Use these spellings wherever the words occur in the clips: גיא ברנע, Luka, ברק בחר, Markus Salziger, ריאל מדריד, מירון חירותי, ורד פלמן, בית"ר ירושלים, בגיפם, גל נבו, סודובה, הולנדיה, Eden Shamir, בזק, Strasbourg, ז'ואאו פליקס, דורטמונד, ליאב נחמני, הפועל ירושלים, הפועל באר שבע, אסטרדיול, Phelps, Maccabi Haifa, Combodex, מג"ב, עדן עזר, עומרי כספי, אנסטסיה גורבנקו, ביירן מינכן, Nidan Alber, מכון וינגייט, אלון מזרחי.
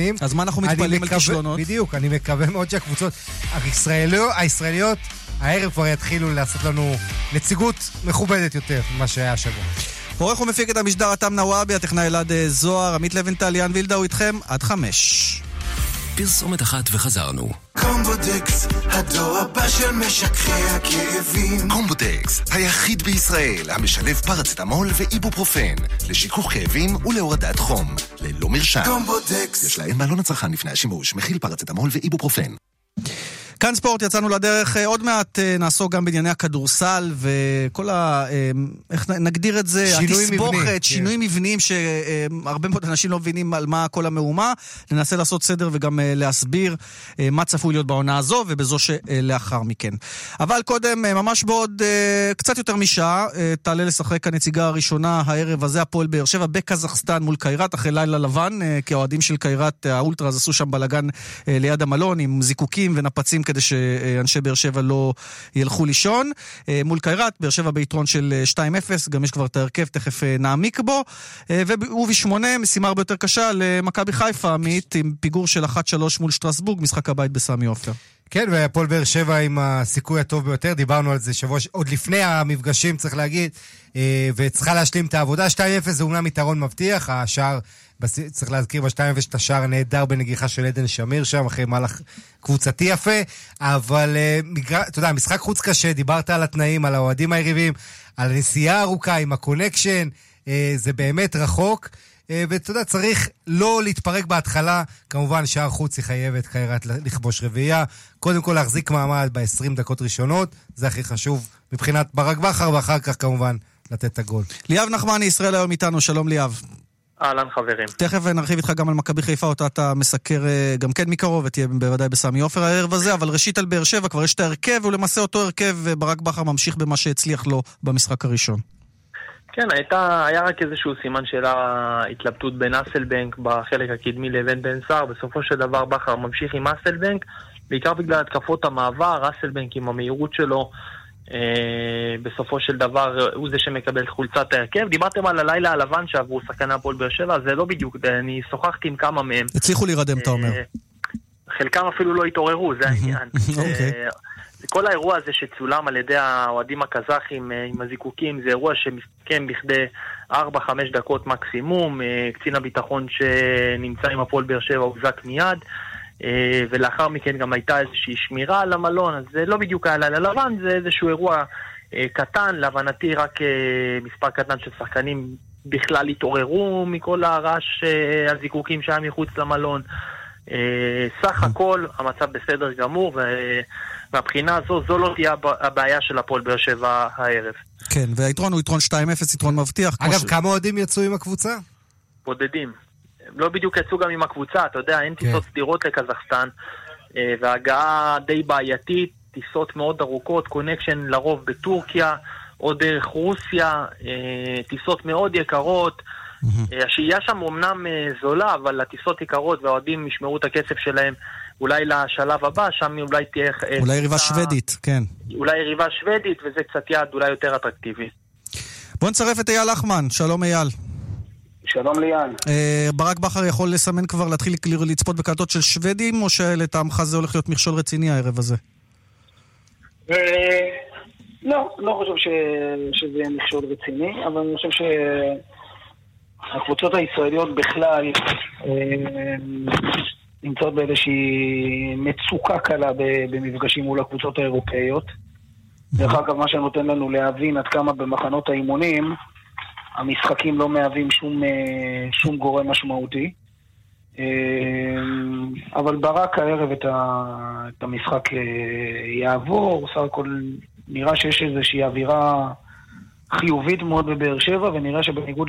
בפנים. אז מה אנחנו מתפעלים על כישלונות? בדיוק, אני מקווה מאוד שהקבוצות הישראליות הערב כבר יתחילו לעשות לנו נציגות מכובדת יותר ממה שהיה השבוע. עורך ומפיק את המשדר אתם נוואבי, הטכנאי אלעד זוהר, עמית לווינטל, ליאן וילדאו איתכם עד 5. פרסומת אחת וחזרנו. קומבודקס, הדור הבא של משככי הכאבים. קומבודקס, היחיד בישראל המשלב פרצטמול ואיבופרופן לשיכוך כאבים ולהורדת חום. ללא מרשם. קומבודקס. יש להן מעלון הצרכן לפני השימוש, מכיל פרצטמול ואיבופרופן. כאן ספורט, יצאנו לדרך, עוד מעט נעסוק גם בענייני הכדורסל וכל ה... איך נגדיר את זה? התסבוכת, שינויים מבניים שהרבה מאוד אנשים לא מבינים על מה כל המהומה, ננסה לעשות סדר וגם להסביר מה צפוי להיות בעונה הזו ובזו שלאחר מכן. אבל קודם, ממש בעוד קצת יותר משעה, תעלה לשחק הנציגה הראשונה הערב הזה, הפועל באר שבע בקזחסטן מול קיירת, אחרי לילה לבן, כי האוהדים של קיירת האולטראז עשו שם בלגן ליד המלון עם זיקוקים ונפצים כדי שאנשי באר שבע לא ילכו לישון. מול קיירת, באר שבע ביתרון של 2-0, גם יש כבר את ההרכב, תכף נעמיק בו. ובשמונה, משימה הרבה יותר קשה למכבי חיפה, עמית, עם פיגור של 1-3 מול שטרסבורג, משחק הבית בסמי עופר. כן, והפועל באר שבע עם הסיכוי הטוב ביותר, דיברנו על זה שבוע, עוד לפני המפגשים צריך להגיד, וצריכה להשלים את העבודה, 2-0 זה אומנם יתרון מבטיח, השער, צריך להזכיר ב-2-0 את השער הנהדר בנגיחה של עדן שמיר שם, אחרי מהלך קבוצתי יפה, אבל אתה יודע, משחק חוץ קשה, דיברת על התנאים, על האוהדים היריבים, על הנסיעה הארוכה עם הקונקשן, זה באמת רחוק, ואתה יודע, צריך לא להתפרק בהתחלה, כמובן שער חוץ היא חייבת קיירת לכבוש רביעייה, קודם כל להחזיק מעמד ב-20 דקות ראשונות, זה הכי חשוב מבחינת ברק בחר, ואחר כך כמובן לתת את הגול. ליאב נחמני, ישראל היום איתנו, שלום ליאב. אהלן חברים. תכף נרחיב איתך גם על מכבי חיפה, אותה אתה מסקר גם כן מקרוב, ותהיה בוודאי בסמי עופר הערב הזה, אבל ראשית על באר שבע, כבר יש את ההרכב, ולמעשה אותו הרכב, ברק בחר ממשיך במה שהצליח לו במשחק הראשון. כן, היה רק איזשהו סימן של ההתלבטות בין אסלבנק בחלק הקדמי לבין בן שר, בסופו של דבר בחר ממשיך עם אסלבנק, בעיקר בגלל התקפות המעבר, אסלבנק עם המהירות שלו, בסופו של דבר הוא זה שמקבל חולצת ההרכב. דיברתם על הלילה הלבן שעברו שחקני הפועל באר שבע, זה לא בדיוק, אני שוחחתי עם כמה מהם. הצליחו להירדם, אתה אומר. חלקם אפילו לא התעוררו, זה העניין. אוקיי. כל האירוע הזה שצולם על ידי האוהדים הקזחים עם הזיקוקים, זה אירוע שמסתכם בכדי 4-5 דקות מקסימום, קצין הביטחון שנמצא עם הפועל באר שבע הוזק מיד, ולאחר מכן גם הייתה איזושהי שמירה על המלון, אז זה לא בדיוק היה לילה לבן, זה איזשהו אירוע קטן, להבנתי רק מספר קטן של שחקנים בכלל התעוררו מכל הרעש הזיקוקים שהיה מחוץ למלון, סך הכל המצב בסדר גמור, ומבחינה הזו זו לא תהיה הבעיה של הפועל באר שבע הערב. כן, והיתרון הוא יתרון 2-0, יתרון מבטיח. אגב, כמה אוהדים יצאו עם הקבוצה? בודדים. לא בדיוק יצאו גם עם הקבוצה, אתה יודע, אין טיסות סדירות לקזחסטן, והגעה די בעייתית, טיסות מאוד ארוכות, קונקשן לרוב בטורקיה, או דרך רוסיה, טיסות מאוד יקרות, השהייה שם אומנם זולה, אבל הטיסות יקרות והאוהדים ישמרו את הכסף שלהם אולי לשלב הבא, שם אולי תהיה... אולי יריבה שוודית, כן. אולי יריבה שוודית, וזה קצת יעד אולי יותר אטרקטיבי. בוא נצרף את אייל לחמן, שלום אייל. שלום ליאן. ברק בחר יכול לסמן כבר, להתחיל לצפות בקלטות של שוודים, או שלטעמך זה הולך להיות מכשול רציני הערב הזה? לא, לא חושב שזה מכשול רציני, אבל אני חושב ש... הקבוצות הישראליות בכלל נמצאות באיזושהי מצוקה קלה במפגשים מול הקבוצות האירופאיות. ואחר כך מה שנותן לנו להבין עד כמה במחנות האימונים המשחקים לא מהווים שום גורם משמעותי. אבל ברק הערב את המשחק יעבור, סך הכל נראה שיש איזושהי אווירה חיובית מאוד בבאר שבע, ונראה שבניגוד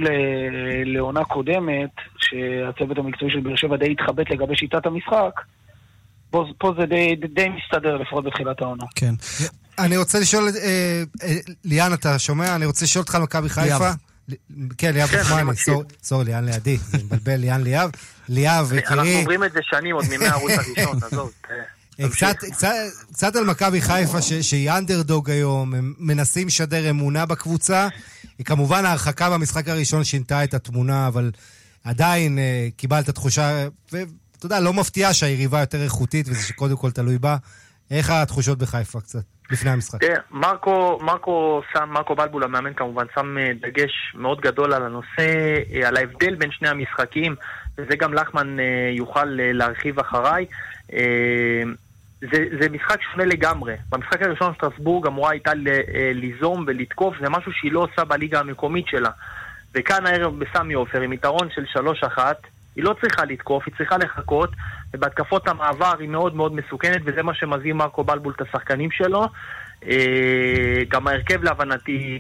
לעונה קודמת, שהצוות המקצועי של באר שבע די התחבט לגבי שיטת המשחק, פה זה די מסתדר, לפחות בתחילת העונה. כן. אני רוצה לשאול, ליאן, אתה שומע? אני רוצה לשאול אותך על מכבי חיפה. כן, ליאב נחמני, סור ליאן לידי, זה מבלבל, ליאן ליאב. ליאב, יקרי. אנחנו עוברים את זה שנים, עוד מימי הערוץ הראשון, עזוב, קצת על מכבי חיפה שהיא אנדרדוג היום, הם מנסים לשדר אמונה בקבוצה, כמובן ההרחקה במשחק הראשון שינתה את התמונה, אבל עדיין קיבלת תחושה, אתה יודע, לא מפתיע שהיריבה יותר איכותית, וזה שקודם כל תלוי בה. איך התחושות בחיפה קצת, לפני המשחק? מרקו בלבול, המאמן כמובן, שם דגש מאוד גדול על הנושא, על ההבדל בין שני המשחקים, וזה גם לחמן יוכל להרחיב אחריי. זה משחק שונה לגמרי. במשחק הראשון שטרסבורג אמורה הייתה ליזום ולתקוף, זה משהו שהיא לא עושה בליגה המקומית שלה. וכאן הערב בסמי עופר, עם יתרון של 3-1, היא לא צריכה לתקוף, היא צריכה לחכות, ובהתקפות המעבר היא מאוד מאוד מסוכנת, וזה מה שמזים מרקו בלבול את השחקנים שלו. גם ההרכב להבנתי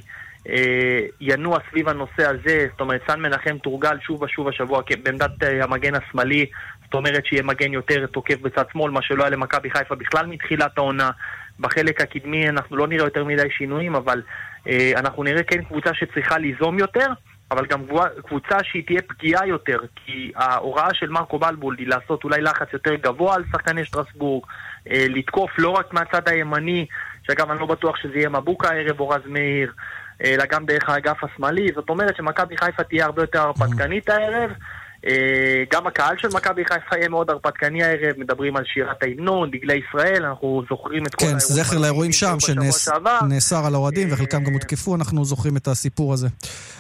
ינוע סביב הנושא הזה, זאת אומרת, סן מנחם תורגל שוב ושוב השבוע בעמדת המגן השמאלי, זאת אומרת שיהיה מגן יותר תוקף בצד שמאל, מה שלא היה למכבי חיפה בכלל מתחילת העונה. בחלק הקדמי אנחנו לא נראה יותר מדי שינויים, אבל אנחנו נראה כן קבוצה שצריכה ליזום יותר, אבל גם קבוצה שהיא תהיה פגיעה יותר, כי ההוראה של מרקו בלבול היא לעשות אולי לחץ יותר גבוה על שחקני שטרסבורג, לתקוף לא רק מהצד הימני, שאגב אני לא בטוח שזה יהיה מבוקה הערב או רז מאיר, אלא גם דרך האגף השמאלי. זאת אומרת שמכבי חיפה תהיה הרבה יותר הרפתקנית הערב, גם הקהל של מכבי חיפה יהיה מאוד הרפתקני הערב, מדברים על שירת ההמנון, דגלי ישראל, אנחנו זוכרים את כל האירועים. כן, זכר לאירועים שם שנאסר על האוהדים, וחלקם גם הותקפו, אנחנו זוכרים את הסיפור הזה.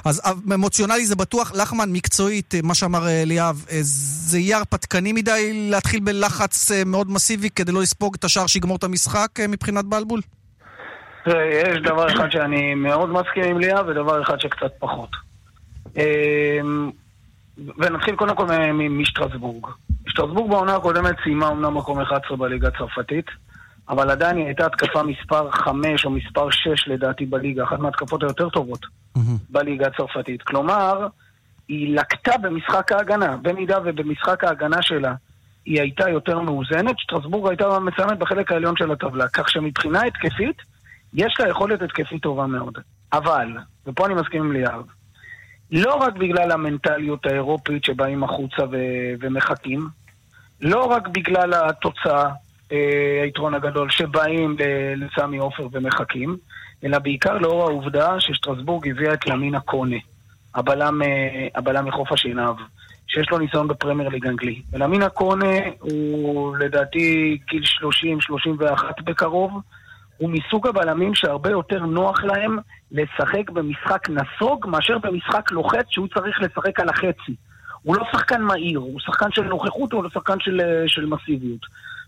אז אמוציונלי זה בטוח, לחמן מקצועית, מה שאמר ליאב, זה יהיה הרפתקני מדי להתחיל בלחץ מאוד מסיבי, כדי לא לספוג את השער שיגמור את המשחק מבחינת בלבול? יש דבר אחד שאני מאוד מסכים עם ליאב, ודבר אחד שקצת פחות. ונתחיל קודם כל משטרסבורג. שטרסבורג בעונה הקודמת סיימה אומנם מקום 11 בליגה הצרפתית, אבל עדיין היא הייתה התקפה מספר 5 או מספר 6 לדעתי בליגה, אחת מהתקפות היותר טובות בליגה הצרפתית. כלומר, היא לקטה במשחק ההגנה, במידה ובמשחק ההגנה שלה היא הייתה יותר מאוזנת, שטרסבורג הייתה מציינת בחלק העליון של הטבלה, כך שמבחינה התקפית, יש לה יכולת התקפית טובה מאוד. אבל, ופה אני מסכים עם ליאב, לא רק בגלל המנטליות האירופית שבאים החוצה ומחכים, לא רק בגלל התוצאה, היתרון הגדול, שבאים לסמי עופר ומחכים, אלא בעיקר לאור העובדה ששטרסבורג הביאה את למינה קונה, הבלם מחוף השנהב, שיש לו ניסיון בפרמייר ליג אנגלי. ולמינה קונה הוא לדעתי גיל 30-31 בקרוב, הוא מסוג הבלמים שהרבה יותר נוח להם לשחק במשחק נסוג מאשר במשחק לוחץ שהוא צריך לשחק על החצי. הוא לא שחקן מהיר, הוא שחקן של נוכחות, הוא לא שחקן של מסיביות.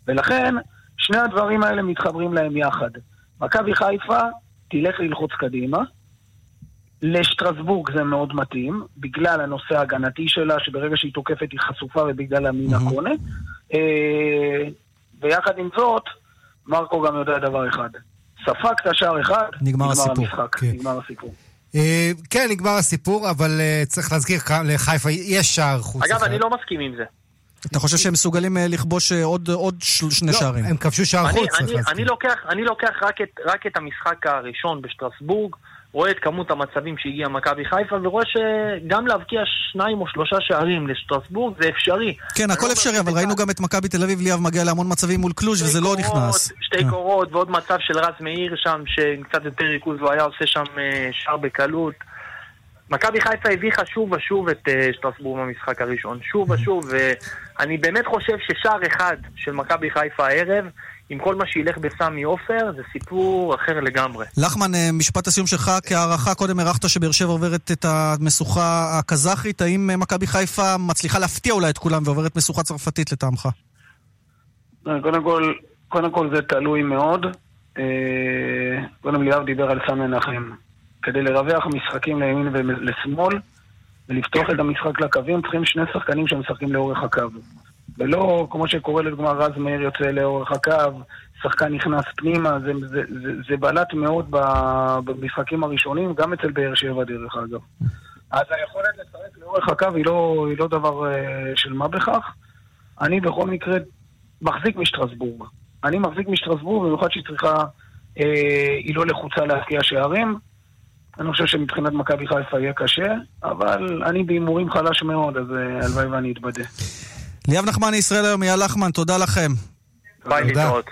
ולכן שני הדברים האלה מתחברים להם יחד. מכבי חיפה תלך ללחוץ קדימה. לשטרסבורג זה מאוד מתאים, בגלל הנושא ההגנתי שלה, שברגע שהיא תוקפת היא חשופה ובגלל המינה קונה. ויחד עם זאת, מרקו גם יודע דבר אחד. ספק תשאר אחד, נגמר המשחק. נגמר הסיפור. כן, נגמר הסיפור, אבל צריך להזכיר, לחיפה יש שער חוץ. אגב, אני לא מסכים עם זה. אתה חושב שהם מסוגלים לכבוש עוד שני שערים? הם כבשו שער חוץ. אני לוקח רק את המשחק הראשון בשטרסבורג, רואה את כמות המצבים שהגיעה מכבי חיפה, ורואה שגם להבקיע 2 או 3 שערים לשטרסבורג זה אפשרי. כן, הכל אפשרי, אבל ראינו גם את מכבי תל אביב, ליאב מגיע להמון מצבים מול קלוש, וזה לא נכנס. 2 קורות, ועוד מצב של רז מאיר שם, שקצת יותר ריכוז, הוא היה עושה שם שער בקלות. מכבי חיפה הביכה שוב ושוב את שטרסבורג במשחק הראשון. שוב ושוב, ואני באמת חושב ששער אחד של מכבי חיפה הערב, עם כל מה שילך בסמי עופר, זה סיפור אחר לגמרי. לחמן, משפט הסיום שלך, כהערכה, קודם ערכת שבאר שבע עוברת את המשוכה הקזחית, האם מכבי חיפה מצליחה להפתיע אולי את כולם, ועוברת משוכה צרפתית לטעמך? קודם כל זה תלוי מאוד. קודם ליאב דיבר על סמי נחם. כדי לרווח משחקים לימין ולשמאל, ולפתוח את המשחק לקווים, צריכים 2 שחקנים שמשחקים לאורך הקו. ולא, כמו שקורה לדוגמה, רז מאיר יוצא לאורך הקו, שחקן נכנס פנימה, זה בעלת מאוד במשחקים הראשונים, גם אצל באר שבע דרך אגב. אז היכולת לשחק לאורך הקו היא לא דבר של מה בכך. אני בכל מקרה מחזיק משטרסבורג. במיוחד שהיא צריכה, היא לא לחוצה להפקיע שערים. אני חושב שמבחינת מכבי חיפה יהיה קשה, אבל אני בהימורים חלש מאוד, אז הלוואי ואני אתבדה. ליאב נחמן, ישראל היום, יהיה לחמן, תודה לכם. ביי, להתראות.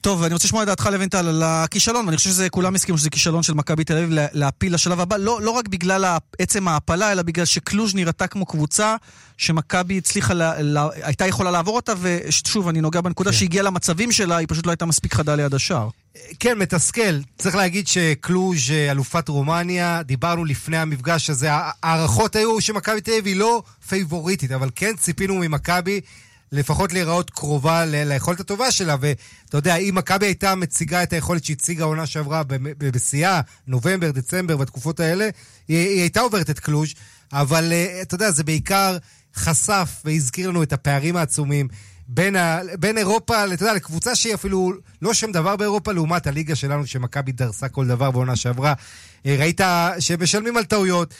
טוב, אני רוצה לשמוע את דעתך לוינטל על הכישלון, ואני חושב שכולם מסכימים שזה כישלון של מכבי תל אביב להפיל לשלב הבא, לא רק בגלל עצם ההפלה, אלא בגלל שקלוז' נראתה כמו קבוצה שמכבי הצליחה, הייתה יכולה לעבור אותה, ושוב, אני נוגע בנקודה שהגיעה למצבים שלה, היא פשוט לא הייתה מספיק חדה ליד השאר. כן, מתסכל. צריך להגיד שקלוז' אלופת רומניה, דיברנו לפני המפגש הזה, הערכות היו שמכבי תל אביב היא לא פייבוריטית, אבל כן ציפינו ממכבי לפחות להיראות קרובה ליכולת הטובה שלה, ואתה יודע, אם מכבי הייתה מציגה את היכולת שהציגה העונה שעברה בשיאה, נובמבר, דצמבר, בתקופות האלה, היא הייתה עוברת את קלוז', אבל אתה יודע, זה בעיקר חשף והזכיר לנו את הפערים העצומים בין אירופה, אתה יודע, לקבוצה שהיא אפילו לא שם דבר באירופה, לעומת הליגה שלנו שמכבי דרסה כל דבר בעונה שעברה. ראית שמשלמים על טעויות,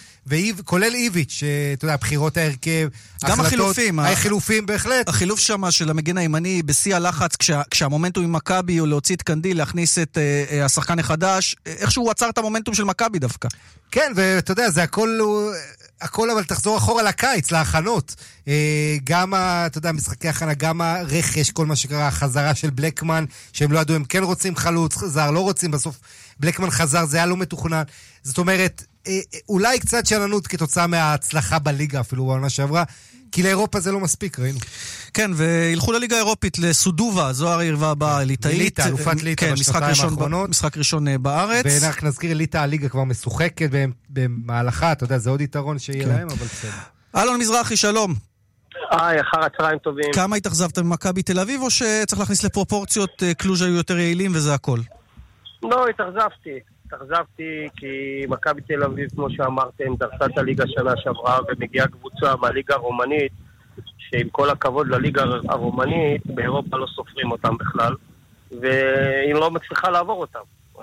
כולל איביץ', אתה יודע, בחירות ההרכב, גם החילופים. החילופים בהחלט. החילוף שם של המגן הימני בשיא הלחץ, כשהמומנטום עם מכבי הוא להוציא את קנדיל, להכניס את השחקן החדש, איכשהו הוא עצר את המומנטום של מכבי דווקא. כן, ואתה יודע, זה הכל אבל תחזור אחורה לקיץ, להכנות. גם, אתה יודע, משחקי הכנה, גם הרכש, כל מה שקרה, החזרה של בלקמן, שהם לא ידעו, הם כן רוצים חלוץ, זר לא רוצים, בסוף בלקמן חזר, זה היה לא מתוכנן. זאת אומרת, אולי קצת שלנות כתוצאה מההצלחה בליגה, אפילו בעונה שעברה, כי לאירופה זה לא מספיק, ראינו. כן, והלכו לליגה האירופית, לסודובה, זו היריבה הבאה, ליטאית. ליטא, אלופת ליטא בשנתיים האחרונות. משחק ראשון בארץ. ואנחנו נזכיר, ליטא הליגה כבר משוחקת במהלכה, אתה יודע, זה עוד יתרון שיהיה להם, אבל בסדר. אלון מזרחי, שלום. אחר הצהריים טובים. כמה התאכזבת ממכבי תל אביב, או שצריך להכניס לפרופורציות, קלוז' היו יותר יעילים וזה הכל? לא, התאכזבתי כי מכבי תל אביב, כמו שאמרתם, דרסה את הליגה שנה שעברה, ומגיעה קבוצה מהליגה הרומנית, שעם כל הכבוד לליגה הרומנית, באירופה לא סופרים אותם בכלל, והיא לא מצליחה לעבור אותם.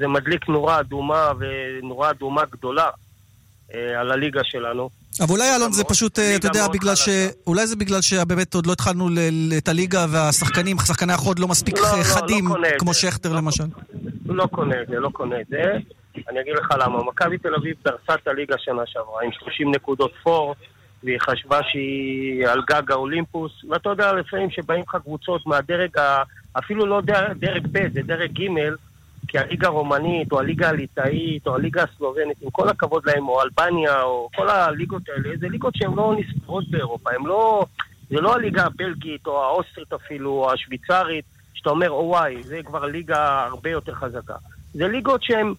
זה מדליק נורה אדומה, ונורה אדומה גדולה על הליגה שלנו. אבל אולי אלון זה פשוט, אתה יודע, בגלל ש... אולי זה בגלל שבאמת עוד לא התחלנו את הליגה והשחקנים, שחקני החוד לא מספיק חדים, כמו שכתר למשל. לא קונה את זה. אני אגיד לך למה. מכבי תל אביב דרסה את הליגה שנה שעברה, עם 30 נקודות פור, והיא חשבה שהיא על גג האולימפוס, ואתה יודע לפעמים שבאים לך קבוצות מהדרג, אפילו לא דרג ב', זה דרג ג', כי הליגה הרומנית, או הליגה הליטאית, או הליגה הסלובנית, עם כל הכבוד להם, או אלבניה, או כל הליגות האלה, זה ליגות שהן לא נספרות באירופה, זה לא הליגה הבלגית, או האוסטרית אפילו, או השוויצרית, שאתה אומר, וואי, זה כבר ליגה הרבה יותר חזקה. זה ליגות שהן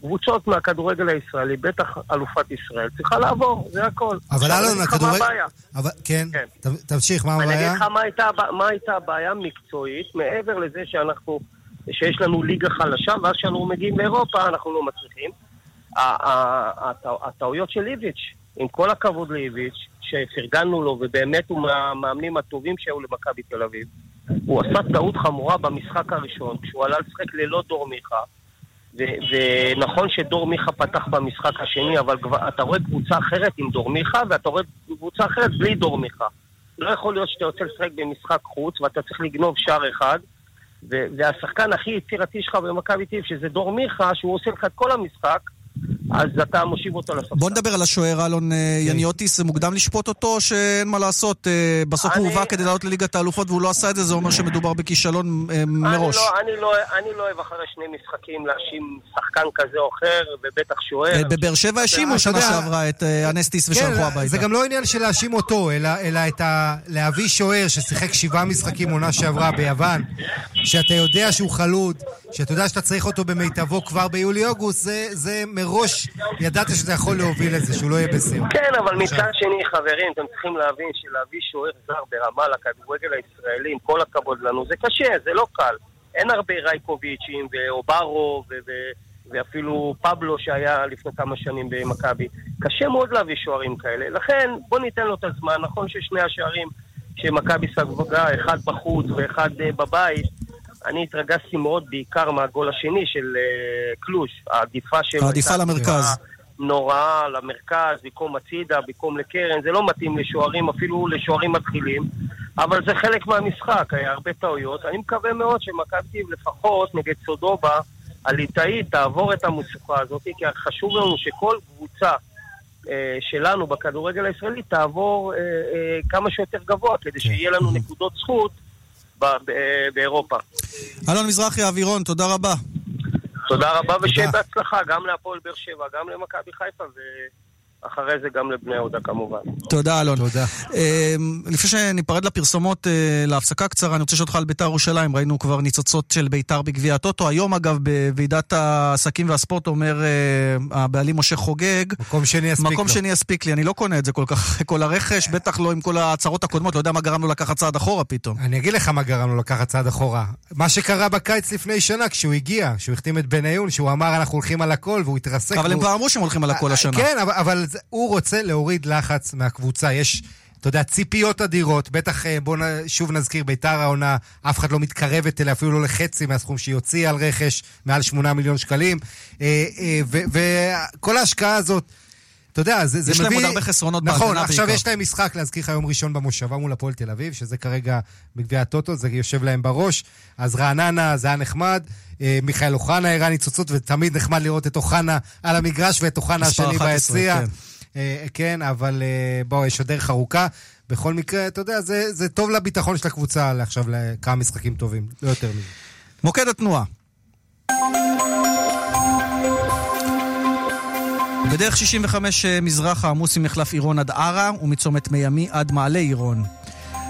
קבוצות מהכדורגל הישראלי, בטח אלופת ישראל, צריכה לעבור, זה הכל. אבל אלון, הכדורגל... כן, תמשיך, מה הבעיה? אני אגיד לך מה הייתה הבעיה מקצועית, מעבר לזה שאנחנו... שיש לנו ליגה חלשה, ואז כשאנחנו מגיעים לאירופה, אנחנו לא מצליחים. הטעויות של איביץ', עם כל הכבוד לאיביץ', שפרגנו לו, ובאמת הוא מהמאמנים הטובים שהיו למכבי תל אביב, הוא עשה טעות חמורה במשחק הראשון, כשהוא עלה לשחק ללא דור מיכה, ונכון שדור מיכה פתח במשחק השני, אבל אתה רואה קבוצה אחרת עם דור מיכה, ואתה רואה קבוצה אחרת בלי דור מיכה. לא יכול להיות שאתה יוצא לשחק במשחק חוץ, ואתה צריך לגנוב שער אחד, והשחקן הכי יצירתי שלך במכבי תל אביב, שזה דור מיכה, שהוא עושה לך את כל המשחק, אז אתה מושיב אותו לספסל. בוא נדבר על השוער, אלון יניוטיס, זה מוקדם לשפוט אותו, שאין מה לעשות, בסוף הוא הובא כדי לעלות לליגת האלופות, והוא לא עשה את זה, זה אומר שמדובר בכישלון מראש. אני לא אוהב אחרי שני משחקים להאשים שחקן כזה או אחר, ובטח שוער. בבאר שבע האשימו שנה שעברה את אנסטיס ושלחו הביתה. זה גם לא עניין של להאשים אותו, אלא להביא שוער ששיחק 7 משחקים עונה שעברה ביוון, שאתה יודע שהוא חלוד, שאתה יודע שאתה צריך אותו במיטבו כבר ביולי-אוגוסט, זה מראש ידעת שזה יכול להוביל לזה, שהוא לא יהיה בסדר. כן, אבל מצד שני, חברים, אתם צריכים להבין שלהביא שוער זר ברמה לכדורגל הישראלי, עם כל הכבוד לנו, זה קשה, זה לא קל. אין הרבה רייקוביץ'ים, ואוברו, ואפילו פבלו שהיה לפני כמה שנים במכבי. קשה מאוד להביא שוערים כאלה. לכן, בוא ניתן לו את הזמן. נכון ששני השערים שמכבי סגבגה, אחד בחוץ ואחד בבית, אני התרגשתי מאוד בעיקר מהגול השני של קלוש, העדיפה למרכז. נוראה למרכז, ביקום הצידה, ביקום לקרן, זה לא מתאים לשוערים, אפילו לשוערים מתחילים, אבל זה חלק מהמשחק, היה הרבה טעויות. אני מקווה מאוד שמכבי לפחות נגד סודובה, הליטאית, תעבור את המשוכה הזאת, כי חשוב לנו שכל קבוצה שלנו בכדורגל הישראלי תעבור כמה שיותר גבוה, כדי שיהיה לנו נקודות זכות באירופה. אלון מזרחי אווירון, תודה רבה. תודה רבה ושיהיה בהצלחה, גם להפועל באר שבע, גם למכבי חיפה ואחרי זה גם לבני יהודה כמובן. תודה אלון. לפני שניפרד לפרסומות, להפסקה קצרה, אני רוצה לשאול אותך על בית"ר ירושלים, ראינו כבר ניצוצות של בית"ר בגביע הטוטו, היום אגב בוועידת העסקים והספורט אומר הבעלים משה חוגג, מקום שני יספיק לי, אני לא קונה את זה כל כך, כל הרכש, בטח לא עם כל ההצהרות הקודמות, לא יודע מה גרם לו לקחת צעד אחורה פתאום. אני אגיד לך מה גרם לו לקחת צעד אחורה, מה שקרה בקיץ לפני שנה כשהוא הגיע, שהוא החתים את בניון, שהוא אמר אנחנו הולכים על הכל והוא התרסק. אבל הם כבר אמרו שהם הולכים על הכל השנה. כן, אבל הוא רוצה להוריד לחץ מהקבוצה, יש אתה יודע, ציפיות אדירות, בטח בואו שוב נזכיר, ביתר העונה, אף אחד לא מתקרבת אליה, אפילו לא לחצי מהסכום שהיא הוציאה על רכש, מעל 8 מיליון שקלים, וכל ההשקעה הזאת, אתה יודע, זה מביא... יש להם עוד הרבה חסרונות. נכון, עכשיו יש להם משחק להזכיר היום ראשון במושבה מול הפועל תל אביב, שזה כרגע בגביע הטוטו, זה יושב להם בראש, אז רעננה, זה היה נחמד, מיכאל אוחנה הראה ניצוצות, ותמיד נחמד לראות את אוחנה על המגרש, ואת אוחנה השני ביציע. כן, אבל בואו, יש עוד דרך ארוכה. בכל מקרה, אתה יודע, זה טוב לביטחון של הקבוצה עכשיו לכמה משחקים טובים, לא יותר מזה. מוקד התנועה. בדרך 65 מזרח העמוס ממחלף עירון עד ערה ומצומת מימי עד מעלה עירון.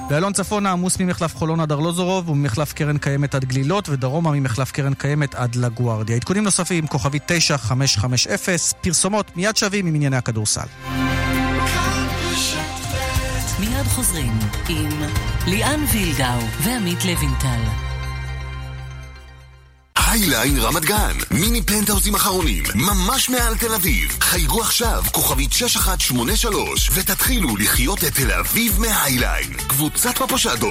באלון צפון העמוס ממחלף חולון עד ארלוזורוב וממחלף קרן קיימת עד גלילות ודרומה ממחלף קרן קיימת עד לגוארדיה. עדכונים נוספים כוכבית 9550 פרסומות מיד שווים עם ענייני הכדורסל. מיד חוזרים עם ליאן וילדאו ועמית לוינטל. היליין רמת גן, מיני פנטהאוסים אחרונים, ממש מעל תל אביב. חייגו עכשיו, כוכבית 6183, ותתחילו לחיות את תל אביב מהיליין. קבוצת מפושדו.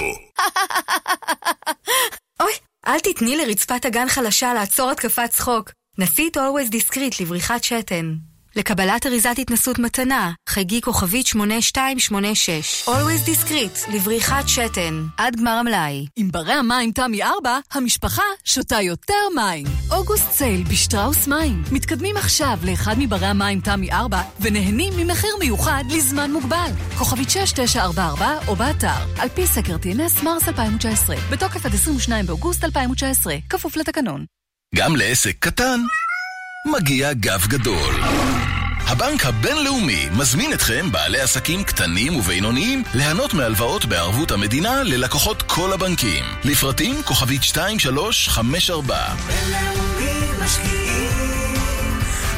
אוי, אל תתני לרצפת הגן חלשה לעצור התקפת צחוק. נסית Always Discreet לבריחת שתן. לקבלת אריזת התנסות מתנה, חייגי כוכבית 8286. Always Discreet, לבריחת שתן, עד גמר המלאי. עם ברי המים תמי 4, המשפחה שותה יותר מים. אוגוסט סייל בשטראוס מים. מתקדמים עכשיו לאחד מברי המים תמי 4, ונהנים ממחיר מיוחד לזמן מוגבל. כוכבית 6944 או באתר. על פי סקר TNS מרס 2019, בתוקף עד 22 באוגוסט 2019, כפוף לתקנון. גם לעסק קטן. מגיע גב גדול. הבנק הבינלאומי מזמין אתכם, בעלי עסקים קטנים ובינוניים, ליהנות מהלוואות בערבות המדינה ללקוחות כל הבנקים. לפרטים כוכבית 2354. בינלאומי משקיעים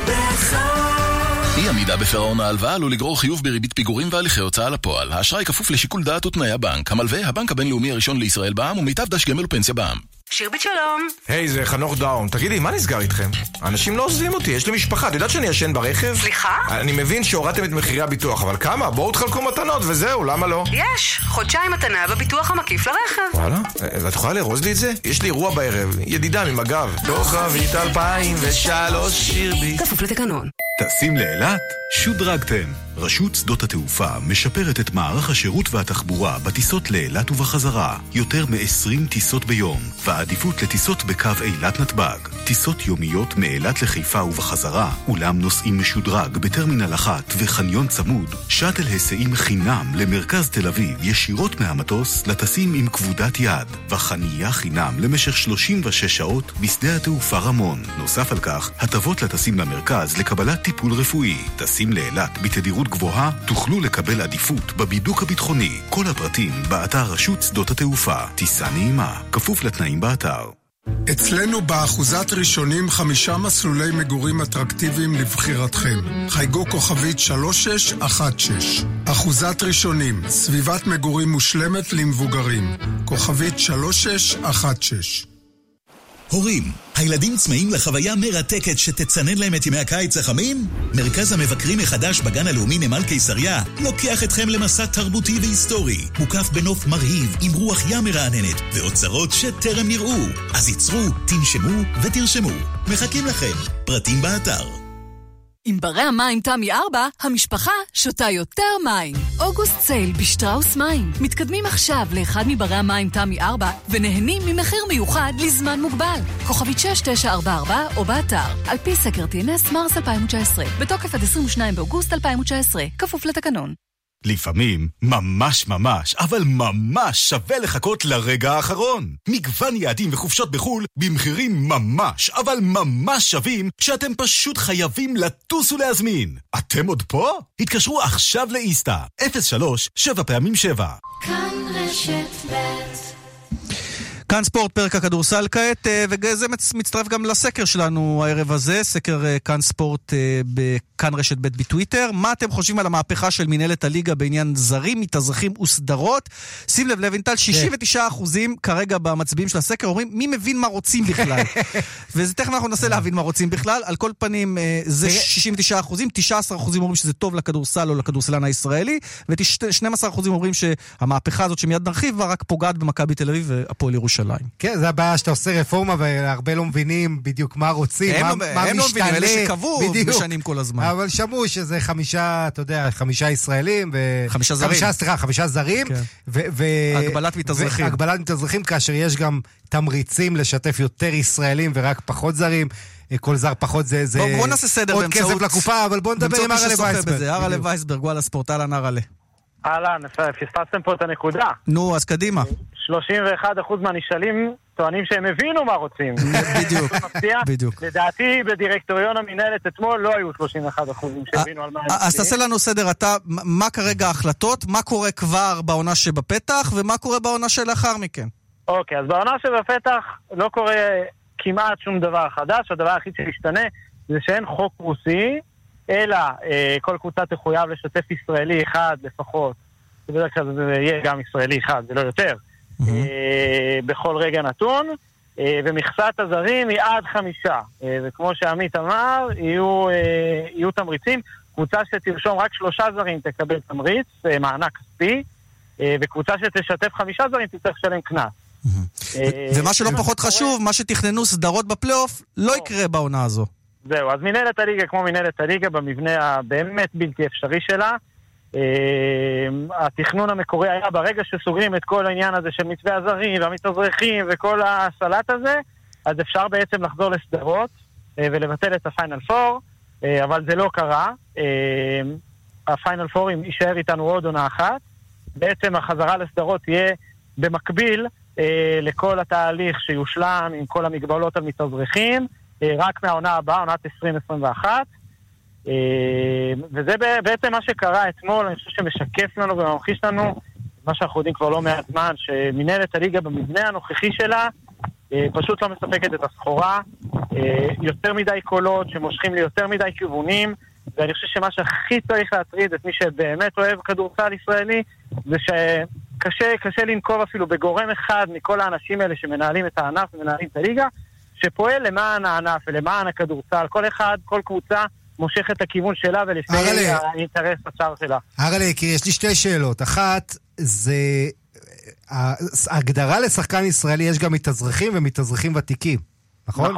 בחוב. אי עמידה בפירעון ההלוואה עלול לגרור חיוב בריבית פיגורים והליכי הוצאה לפועל. האשראי כפוף לשיקול דעת ותנאי הבנק. המלווה, הבנק הבינלאומי הראשון לישראל בע"מ ומיטב דש גמל ופנסיה בע"מ. שיר בית שלום. היי, זה חנוך דאון. תגידי, מה נסגר איתכם? אנשים לא עוזבים אותי, יש לי משפחה. את יודעת שאני ישן ברכב? סליחה? אני מבין שהורדתם את מחירי הביטוח, אבל כמה? בואו תחלקו מתנות וזהו, למה לא? יש, חודשיים מתנה בביטוח המקיף לרכב. וואלה? את יכולה לרוז לי את זה? יש לי אירוע בערב, ידידה ממגב. כוכבית 2003 שיר בית. כפוף לתקנון. תשים לאילת, שודרגתם. רשות שדות התעופה משפרת את מערך השירות והתחבורה בטיסות לאילת ובחזרה, יותר מ-20 טיסות ביום, והעדיפות לטיסות בקו אילת נתב"ג, טיסות יומיות מאילת לחיפה ובחזרה, אולם נוסעים משודרג בטרמינל 1 וחניון צמוד, שאטל היסעים חינם למרכז תל אביב ישירות מהמטוס לטסים עם כבודת יד, וחנייה חינם למשך 36 שעות בשדה התעופה רמון. נוסף על כך, הטבות לטסים למרכז לקבלת טיפול רפואי. טסים לאילת בתדירות גבוהה, תוכלו לקבל עדיפות בבידוק הביטחוני. כל הפרטים באתר רשות שדות התעופה. טיסה נעימה, כפוף לתנאים באתר. אצלנו באחוזת ראשונים 5 מסלולי מגורים אטרקטיביים לבחירתכם. חייגו כוכבית 3616. אחוזת ראשונים, סביבת מגורים מושלמת למבוגרים. כוכבית 3616. הורים, הילדים צמאים לחוויה מרתקת שתצנן להם את ימי הקיץ החמים? מרכז המבקרים החדש בגן הלאומי נמל קיסריה לוקח אתכם למסע תרבותי והיסטורי, מוקף בנוף מרהיב עם רוח ים מרעננת ואוצרות שטרם נראו. אז ייצרו, תנשמו ותרשמו. מחכים לכם. פרטים באתר. עם ברי המים תמי 4, המשפחה שותה יותר מים. אוגוסט סייל בשטראוס מים. מתקדמים עכשיו לאחד מברי המים תמי 4 ונהנים ממחיר מיוחד לזמן מוגבל. כוכבית 6944 או באתר. על פי סקר TNS מרס 2019. בתוקף עד 22 באוגוסט 2019. כפוף לתקנון. לפעמים, ממש, אבל ממש שווה לחכות לרגע האחרון. מגוון יעדים וחופשות בחול במחירים ממש, אבל ממש שווים שאתם פשוט חייבים לטוס ולהזמין. אתם עוד פה? התקשרו עכשיו לאיסטה, 03-7x7. כאן רשת ב'. כאן ספורט, פרק הכדורסל כעת, וזה מצטרף גם לסקר שלנו הערב הזה, סקר כאן ספורט בכאן רשת ב' בטוויטר. מה אתם חושבים על המהפכה של מנהלת הליגה בעניין זרים, מתאזרחים וסדרות? שים לב, לוינטל, 69% כרגע במצביעים של הסקר אומרים, מי מבין מה רוצים בכלל? וזה תכף אנחנו ננסה להבין מה רוצים בכלל. על כל פנים, זה 69%, 19% אומרים שזה טוב לכדורסל או לכדורסלן הישראלי, ו12% אומרים שהמהפכה הזאת שמיד נרחיב בה רק פוגעת במכבי תל אביב והפועל ירושלים. כן, זה הבעיה שאתה עושה רפורמה והרבה לא מבינים בדיוק מה רוצים, מה משתנה. הם לא מבינים, אלה שקבעו משנים כל הזמן. אבל שמעו שזה חמישה ישראלים, חמישה זרים, והגבלת מתאזרחים. הגבלת מתאזרחים, כאשר יש גם תמריצים לשתף יותר ישראלים ורק פחות זרים. כל זר פחות זה עוד כסף לקופה, אבל בואו נדבר עם ארלה וייסברג. ארלה וייסברג, וואלה ספורטלן ארלה. אהלן, פספסתם פה את הנקודה. נו, אז קדימה. 31% מהנשאלים טוענים שהם הבינו מה רוצים. בדיוק. לדעתי, בדירקטוריון המנהלת אתמול לא היו 31% שהבינו על מה הם רוצים. אז תעשה לנו סדר, אתה, מה כרגע ההחלטות, מה קורה כבר בעונה שבפתח, ומה קורה בעונה שלאחר מכן? אוקיי, אז בעונה שבפתח לא קורה כמעט שום דבר חדש, הדבר היחיד שמשתנה זה שאין חוק רוסי, אלא כל קבוצה תחויב לשתף ישראלי אחד לפחות, בדרך כלל זה יהיה גם ישראלי אחד, זה לא יותר, בכל רגע נתון, ומכסת הזרים היא עד 5, וכמו שעמית אמר, יהיו תמריצים, קבוצה שתרשום רק 3 זרים תקבל תמריץ, מענק כספי, וקבוצה שתשתף 5 זרים תצטרך לשלם קנס. ומה שלא פחות חשוב, מה שתכננו סדרות בפלייאוף, לא יקרה בעונה הזו. זהו, אז מנהלת הליגה, כמו מנהלת הליגה, במבנה הבאמת בלתי אפשרי שלה, התכנון המקורי היה ברגע שסוגרים את כל העניין הזה של מתווה הזרים והמתאזרחים וכל הסלט הזה, אז אפשר בעצם לחזור לסדרות ולבטל את הפיינל פור, אבל זה לא קרה. הפיינל פור יישאר איתנו עוד עונה אחת, בעצם החזרה לסדרות תהיה במקביל לכל התהליך שיושלם עם כל המגבלות על מתאזרחים, רק מהעונה הבאה, עונת 2021, וזה בעצם מה שקרה אתמול, אני חושב שמשקף לנו וממחיש לנו מה שאנחנו יודעים כבר לא מעט זמן, שמנהלת הליגה במבנה הנוכחי שלה פשוט לא מספקת את הסחורה, יותר מדי קולות שמושכים ליותר מדי כיוונים, ואני חושב שמה שהכי צריך להטריד את מי שבאמת אוהב כדורסל ישראלי, זה שקשה לנקוב אפילו בגורם אחד מכל האנשים האלה שמנהלים את הענף ומנהלים את הליגה, שפועל למען הענף ולמען הכדורסל, כל אחד, כל קבוצה מושך את הכיוון שלה ולפני האינטרס הצער שלה. הרלי, כי יש לי 2 שאלות. אחת, זה ההגדרה לשחקן ישראלי, יש גם מתאזרחים ומתאזרחים ותיקים, נכון?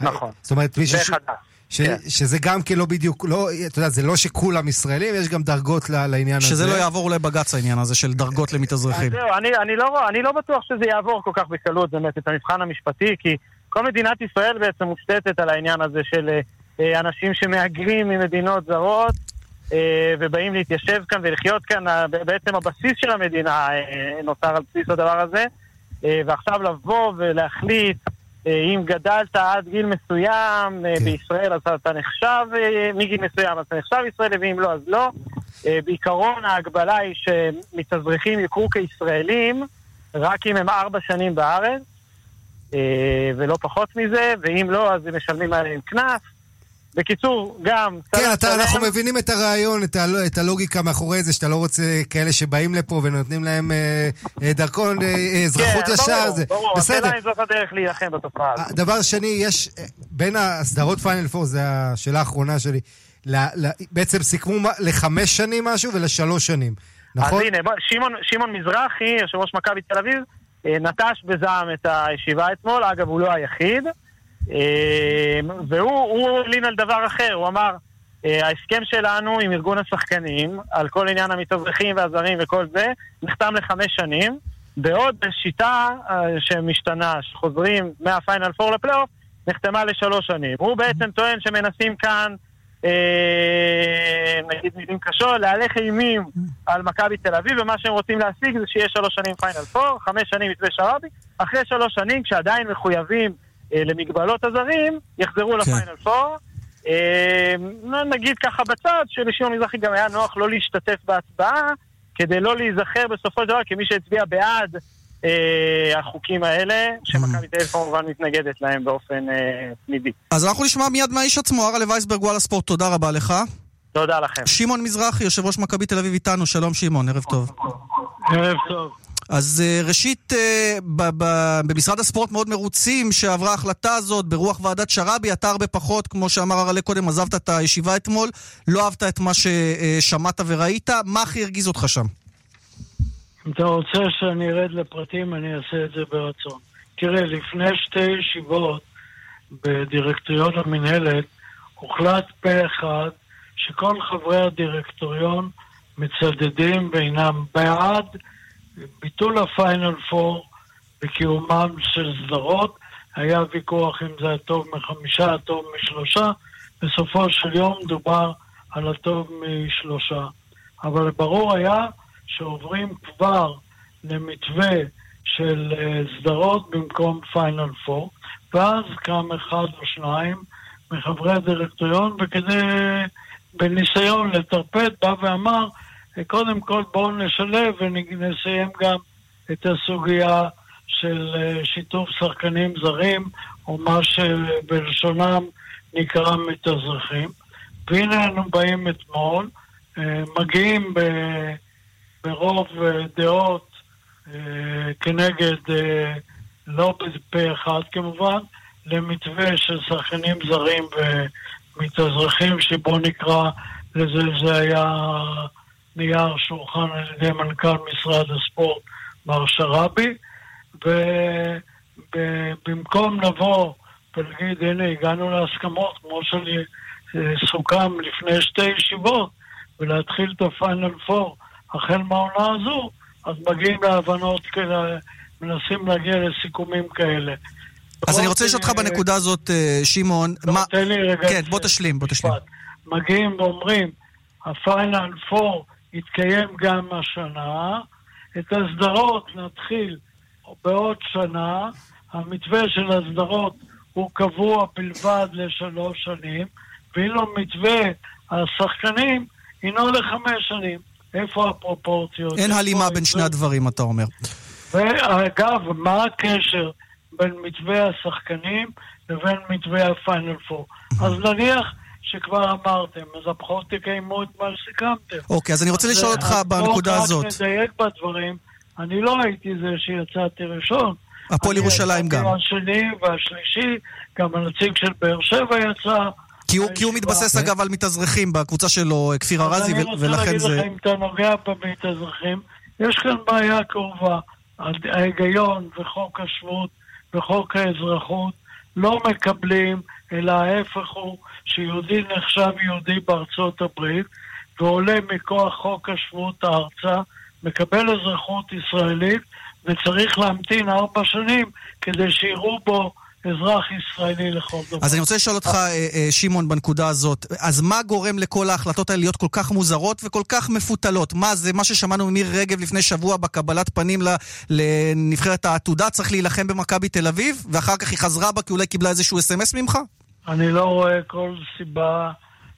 נכון. זאת אומרת, זה חדש. שזה גם כן לא בדיוק, אתה יודע, זה לא שכולם ישראלים, יש גם דרגות לעניין הזה. שזה לא יעבור לבגץ העניין הזה של דרגות למתאזרחים. אני לא בטוח שזה יעבור כל כך בקלות, באמת, את המבחן המשפטי, כי כל מדינת ישראל בעצם מושתתת על העניין הזה של אנשים שמאגרים ממדינות זרות ובאים להתיישב כאן ולחיות כאן, בעצם הבסיס של המדינה נותר על בסיס הדבר הזה, ועכשיו לבוא ולהחליט אם גדלת עד גיל מסוים בישראל אז אתה נחשב מגיל מסוים אז אתה נחשב ישראלי ואם לא אז לא. בעיקרון ההגבלה היא שמתאזרחים יקרו כישראלים רק אם הם 4 שנים בארץ ולא פחות מזה, ואם לא, אז הם משלמים עליהם קנס. בקיצור, גם... כן, אנחנו מבינים את הרעיון, את הלוגיקה מאחורי זה, שאתה לא רוצה כאלה שבאים לפה ונותנים להם דרכון, אזרחות לשעה. ברור, בסדר. זאת הדרך להילחם בתופעה. דבר שני, יש בין הסדרות פיינל פור, זה השאלה האחרונה שלי, בעצם סיכמו 5 שנים משהו ול3 שנים, נכון? אז הנה, שמעון מזרחי, יושב ראש מכבי תל אביב, נטש בזעם את הישיבה אתמול, אגב הוא לא היחיד, והוא הלין על דבר אחר, הוא אמר, ההסכם שלנו עם ארגון השחקנים, על כל עניין המתאזרחים והזרים וכל זה, נחתם 5 שנים, בעוד שיטה שמשתנה, שחוזרים מהפיינל פור לפלייאוף, נחתמה 3 שנים. הוא בעצם טוען שמנסים כאן נגיד מילים קשות, להלך אימים על מכבי תל אביב, ומה שהם רוצים להשיג זה שיהיה 3 שנים פיינל פור, 5 שנים מתווה שרבי, אחרי 3 שנים כשעדיין מחויבים למגבלות הזרים, יחזרו לפיינל פור. נגיד ככה בצד, שלשמעון מזרחי גם היה נוח לא להשתתף בהצבעה, כדי לא להיזכר בסופו של דבר כמי שהצביע בעד החוקים האלה, שמכבי תל אביב כמובן מתנגדת להם באופן תמידי. אז אנחנו נשמע מיד מהאיש עצמו, הרלב וייסברג, וואלה ספורט, תודה רבה לך. תודה לכם. שמעון מזרחי, יושב ראש מכבי תל אביב איתנו, שלום שמעון, ערב טוב. ערב טוב. אז ראשית, במשרד הספורט מאוד מרוצים שעברה ההחלטה הזאת ברוח ועדת שרבי, אתה הרבה פחות, כמו שאמר הרלה קודם, עזבת את הישיבה אתמול, לא אהבת את מה ששמעת וראית, מה הכי הרגיז אותך שם? אם אתה רוצה שאני ארד לפרטים, אני אעשה את זה ברצון. תראה, לפני 2 ישיבות בדירקטוריון המנהלת, הוחלט פה אחד שכל חברי הדירקטוריון מצדדים בינם בעד ביטול הפיינל פור בקיומם של סדרות. היה ויכוח אם זה הטוב מ5, הטוב מ3, בסופו של יום דובר על הטוב מ3, אבל ברור היה שעוברים כבר למתווה של סדרות במקום פיינל פור, ואז קם 1 או 2 מחברי הדירקטוריון, וכדי בניסיון לטרפד בא ואמר, קודם כל בואו נשלב ונסיים גם את הסוגיה של שיתוף שחקנים זרים, או מה שבלשונם נקרא מתאזרחים. והנה אנו באים אתמול, מגיעים ברוב דעות כנגד, לא בפה אחד כמובן, למתווה של שחקנים זרים ומתאזרחים, שבו נקרא לזה, זה היה נייר שולחן על ידי מנכ"ל משרד הספורט בר שרבי, ובמקום לבוא ולגיד הנה הגענו להסכמות כמו שסוכם לפני 2 ישיבות ולהתחיל את הפיינל פור החל מהעונה הזו, אז מגיעים להבנות כאלה, מנסים להגיע לסיכומים כאלה. אז אני רוצה לשאול אותך בנקודה הזאת שמעון, תן לי רגע, כן, בוא תשלים. מגיעים ואומרים הפיינל פור יתקיים גם השנה, את הסדרות נתחיל בעוד שנה, המתווה של הסדרות הוא קבוע בלבד ל3 שנים, ואילו מתווה השחקנים הינו ל5 שנים. איפה הפרופורציות? אין הלימה בין שני הדברים, אתה אומר. ואגב, מה הקשר בין מתווה השחקנים לבין מתווה הפיינל פור? אז נניח שכבר אמרתם, אז הבחור תקיימו את מה שסיכמתם. אוקיי, אז אני רוצה לשאול אותך בנקודה הזאת. רק נדייק בדברים, אני לא הייתי זה שיצאתי ראשון. הפועל ירושלים גם. השני והשלישי, גם הנציג של באר שבע יצא. כי הוא מתבסס אגב על מתאזרחים בקבוצה שלו, כפיר הרזי, ולכן זה... אני רוצה להגיד לך, אם אתה נוגע במתאזרחים, יש כאן בעיה קרובה. ההיגיון וחוק השבות וחוק האזרחות לא מקבלים, אלא ההפך הוא שיהודי נחשב יהודי בארצות הברית, ועולה מכוח חוק השבות הארצה, מקבל אזרחות ישראלית, וצריך להמתין 4 שנים כדי שיראו בו אזרח ישראלי לכל דבר. אז אני רוצה לשאול אותך, שמעון, בנקודה הזאת, אז מה גורם לכל ההחלטות האלה להיות כל כך מוזרות וכל כך מפותלות? מה זה, מה ששמענו ממיר רגב לפני שבוע בקבלת פנים לנבחרת העתודה, צריך להילחם במכבי תל אביב, ואחר כך היא חזרה בה כי אולי קיבלה איזשהו SMS ממך? אני לא רואה כל סיבה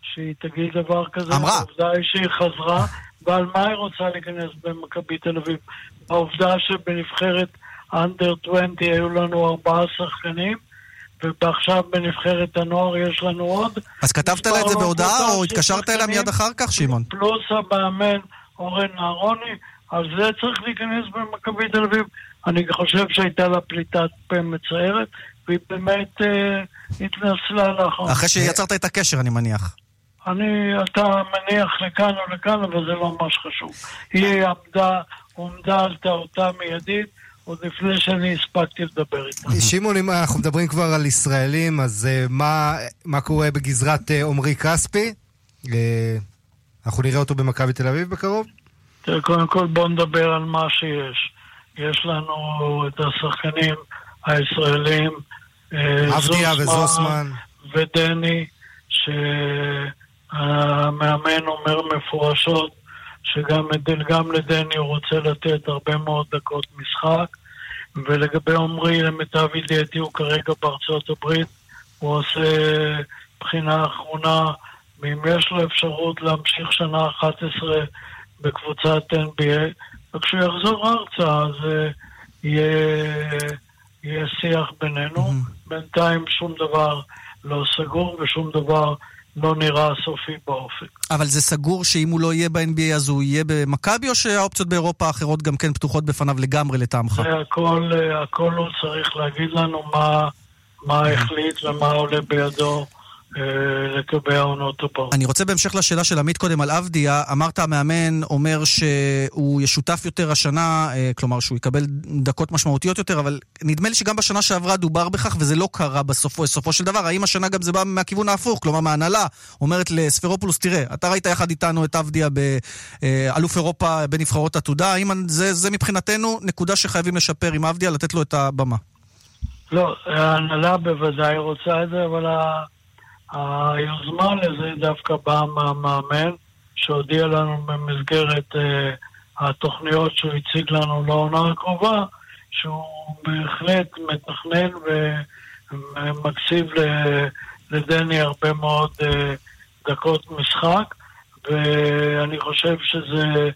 שהיא תגיד דבר כזה. אמרה. העובדה היא שהיא חזרה, ועל מה היא רוצה להיכנס במכבי תל אביב? העובדה שבנבחרת אנדר 20 היו לנו 4 שחקנים, ועכשיו בנבחרת הנוער יש לנו עוד. אז כתבת לה את זה בהודעה או התקשרת אליה מיד אחר כך, שמעון? פלוס המאמן אורן ארוני, אז זה צריך להיכנס במכבי תל אביב. אני חושב שהייתה לה פליטת פה מצערת, והיא באמת התנסלה לאחרונה. אחרי שיצרת את הקשר, אני מניח. אתה מניח לכאן או לכאן, אבל זה לא ממש חשוב. היא עומדה על טעותה מיידית, עוד לפני שאני הספקתי לדבר איתם. שמעון, אם אנחנו מדברים כבר על ישראלים, אז מה קורה בגזרת עומרי כספי? אנחנו נראה אותו במכבי תל אביב בקרוב? קודם כל בואו נדבר על מה שיש. יש לנו את השחקנים הישראלים, עבדיה וזוסמן ודני, המאמן אומר מפורשות שגם לדני הוא רוצה לתת הרבה מאוד דקות משחק, ולגבי עומרי, למיטב ידיעתי, הוא כרגע בארצות הברית, הוא עושה בחינה אחרונה, ואם יש לו אפשרות להמשיך שנה 11 בקבוצת NBA, וכשהוא יחזור ארצה, אז יהיה שיח בינינו. בינתיים שום דבר לא סגור, ושום דבר לא נראה סופי באופק. אבל זה סגור שאם הוא לא יהיה ב-NBA, אז הוא יהיה במכבי, או שהאופציות באירופה האחרות גם כן פתוחות בפניו לגמרי לטעמך? הכל הוא צריך להגיד לנו מה החליט ומה עולה בידו לקבע עונות הבאות. אני רוצה בהמשך לשאלה של עמית קודם על אבדיה, אמרת המאמן אומר שהוא ישותף יותר השנה, כלומר שהוא יקבל דקות משמעותיות יותר, אבל נדמה לי שגם בשנה שעברה דובר בכך וזה לא קרה בסופו של דבר. האם השנה גם זה בא מהכיוון ההפוך, כלומר מהנהלה אומרת לספרופולוס, תראה, אתה ראית יחד איתנו את אבדיה באלוף אירופה בנבחרות עתודה, האם זה מבחינתנו נקודה שחייבים לשפר עם אבדיה, לתת לו את הבמה? לא, ההנהלה בוודאי רוצה את זה, אבל היוזמה לזה דווקא באה מהמאמן, שהודיע לנו במסגרת התוכניות שהוא הציג לנו לעונה הקרובה, שהוא בהחלט מתכנן ומקציב לדני הרבה מאוד דקות משחק, ואני חושב שזה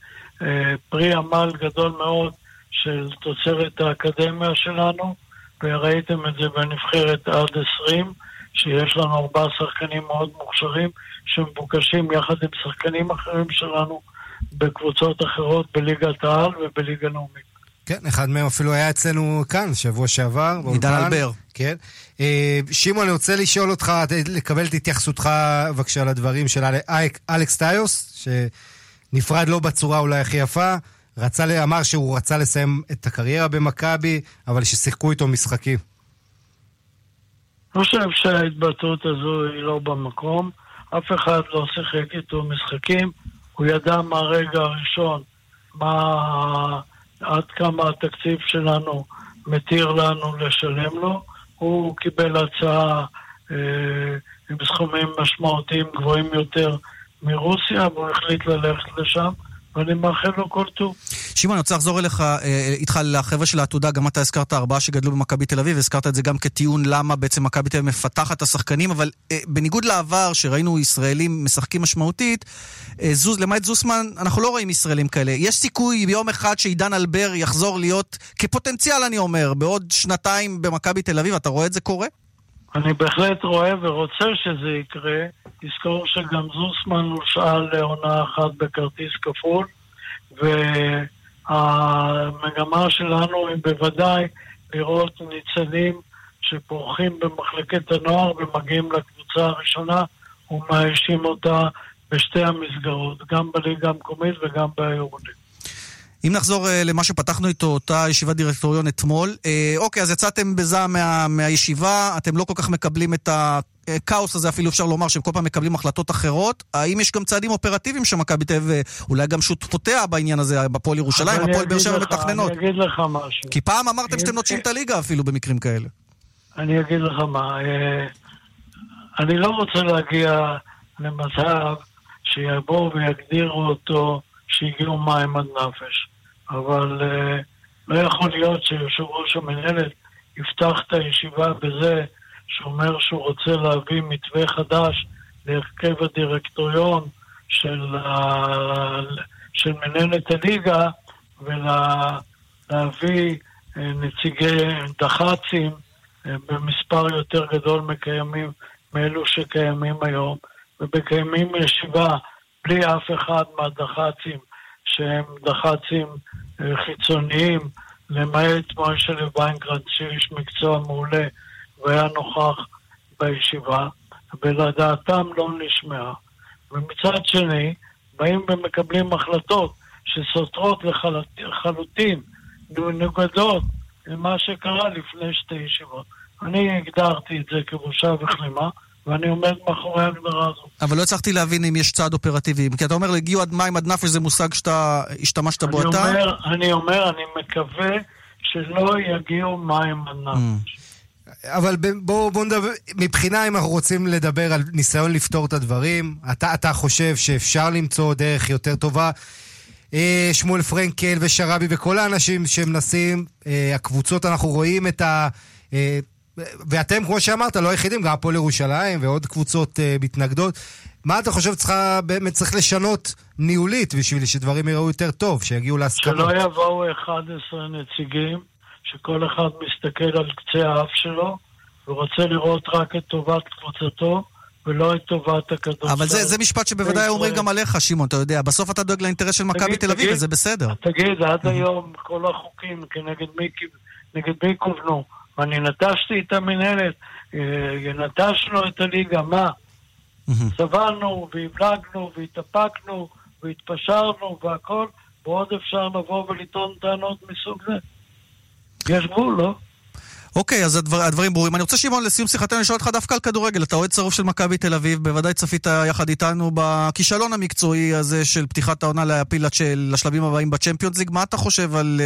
פרי עמל גדול מאוד של תוצרת האקדמיה שלנו, וראיתם את זה בנבחרת עד 20, שיש לנו 4 שחקנים מאוד מוכשרים שמבוקשים יחד עם שחקנים אחרים שלנו בקבוצות אחרות בליגת העל ובליגה לאומית. כן, אחד מהם אפילו היה אצלנו כאן שבוע שעבר. נידן אלבר. כן. שמעון, אני רוצה לשאול אותך, לקבל את התייחסותך בבקשה לדברים של אלכס טיוס, שנפרד לו בצורה אולי הכי יפה, אמר שהוא רצה לסיים את הקריירה במכבי, אבל ששיחקו איתו משחקים. אני חושב שההתבטאות הזו היא לא במקום, אף אחד לא שיחק איתו משחקים, הוא ידע מהרגע הראשון עד כמה התקציב שלנו מתיר לנו לשלם לו, הוא קיבל הצעה עם סכומים משמעותיים גבוהים יותר מרוסיה, והוא החליט ללכת לשם, ואני מאחל לו כל טוב. שמעון, אני רוצה לחזור איתך לחבר'ה של העתודה, גם אתה הזכרת 4 שגדלו במכבי תל אביב, הזכרת את זה גם כטיעון למה בעצם מכבי תל אביב מפתחת את השחקנים, אבל בניגוד לעבר שראינו ישראלים משחקים משמעותית, למעט זוסמן, אנחנו לא רואים ישראלים כאלה. יש סיכוי ביום אחד שעידן אלבר יחזור להיות כפוטנציאל, אני אומר, בעוד 2 במכבי תל אביב, אתה רואה את זה קורה? אני בהחלט רואה ורוצה שזה יקרה. תזכור שגם זוסמן הושאל לעונה אחת בכרטיס כפול, והמגמה שלנו היא בוודאי לראות ניצנים שפורחים במחלקת הנוער ומגיעים לקבוצה הראשונה ומאיישים אותה בשתי המסגרות, גם בליגה המקומית וגם בעירונית. אם נחזור למה שפתחנו איתו, אותה ישיבת דירקטוריון אתמול, אוקיי, אז יצאתם בזעם מהישיבה, אתם לא כל כך מקבלים את הכאוס הזה, אפילו אפשר לומר שהם כל פעם מקבלים החלטות אחרות, האם יש גם צעדים אופרטיביים שמכבי תל אביב, אולי גם שותפותיה בעניין הזה, בפועל ירושלים, הפועל באר שבע מתכננות? אני אגיד לך משהו. כי פעם אמרתם שאתם נוטשים את הליגה אפילו במקרים כאלה. אני אגיד לך מה, אני לא רוצה להגיע למצב שיבואו ויגדירו אותו שהגיעו מים עד נפש, אבל לא יכול להיות שיושב ראש המנהלת יפתח את הישיבה בזה שאומר שהוא רוצה להביא מתווה חדש להרכב הדירקטוריון של מנהלת הליגה ולהביא נציגי דחצים במספר יותר גדול מקיימים מאלו שקיימים היום, ובקיימים ישיבה בלי אף אחד מהדחצים שהם דחצים חיצוניים, למעט משה לוינגרנד שיש מקצוע מעולה והיה נוכח בישיבה, ולדעתם לא נשמע. ומצד שני, באים ומקבלים החלטות שסותרות לחלוטין, נוגדות למה שקרה לפני 2 ישיבות. אני הגדרתי את זה כבושה וכלימה, ואני עומד מאחורי הגדרה הזו. אבל לא הצלחתי להבין אם יש צעד אופרטיבי, כי אתה אומר להגיעו עד מים עד נפש, זה מושג שאתה השתמשת בו אתה? אני אומר, אני מקווה שלא יגיעו מים עד נפש. אבל בואו נדבר, מבחינה אם אנחנו רוצים לדבר על ניסיון לפתור את הדברים, אתה חושב שאפשר למצוא דרך יותר טובה, שמואל פרנקל ושרבי וכל האנשים שמנסים, הקבוצות אנחנו רואים את ה... ואתם כמו שאמרת לא היחידים, גם פה לירושלים ועוד קבוצות מתנגדות, מה אתה חושב באמת צריך לשנות ניהולית בשביל שדברים יראו יותר טוב, שיגיעו להסכמה? שלא יבואו 11 נציגים שכל אחד מסתכל על קצה האף שלו ורוצה לראות רק את טובת קבוצתו ולא את טובת הכדורסל. אבל זה משפט שבוודאי אומרים גם עליך, שמעון, אתה יודע, בסוף אתה דואג לאינטרס של מכבי תל אביב וזה בסדר. תגיד, עד היום כל החוקים נגד מי כוונו? אני נטשתי את המנהלת, נטשנו את הליגה, מה? סבלנו והבלגנו והתאפקנו והתפשרנו והכל, ועוד אפשר לבוא ולטעון טענות מסוג זה. יש גבול, לא? אוקיי, אז הדברים ברורים. אני רוצה, שמעון, לסיום שיחתנו, לשאול אותך דווקא על כדורגל. אתה אוהד צרוף של מכבי תל אביב, בוודאי צפית יחד איתנו בכישלון המקצועי הזה של פתיחת העונה להפילת של השלבים הבאים בצ'מפיונס ליג. מה אתה חושב על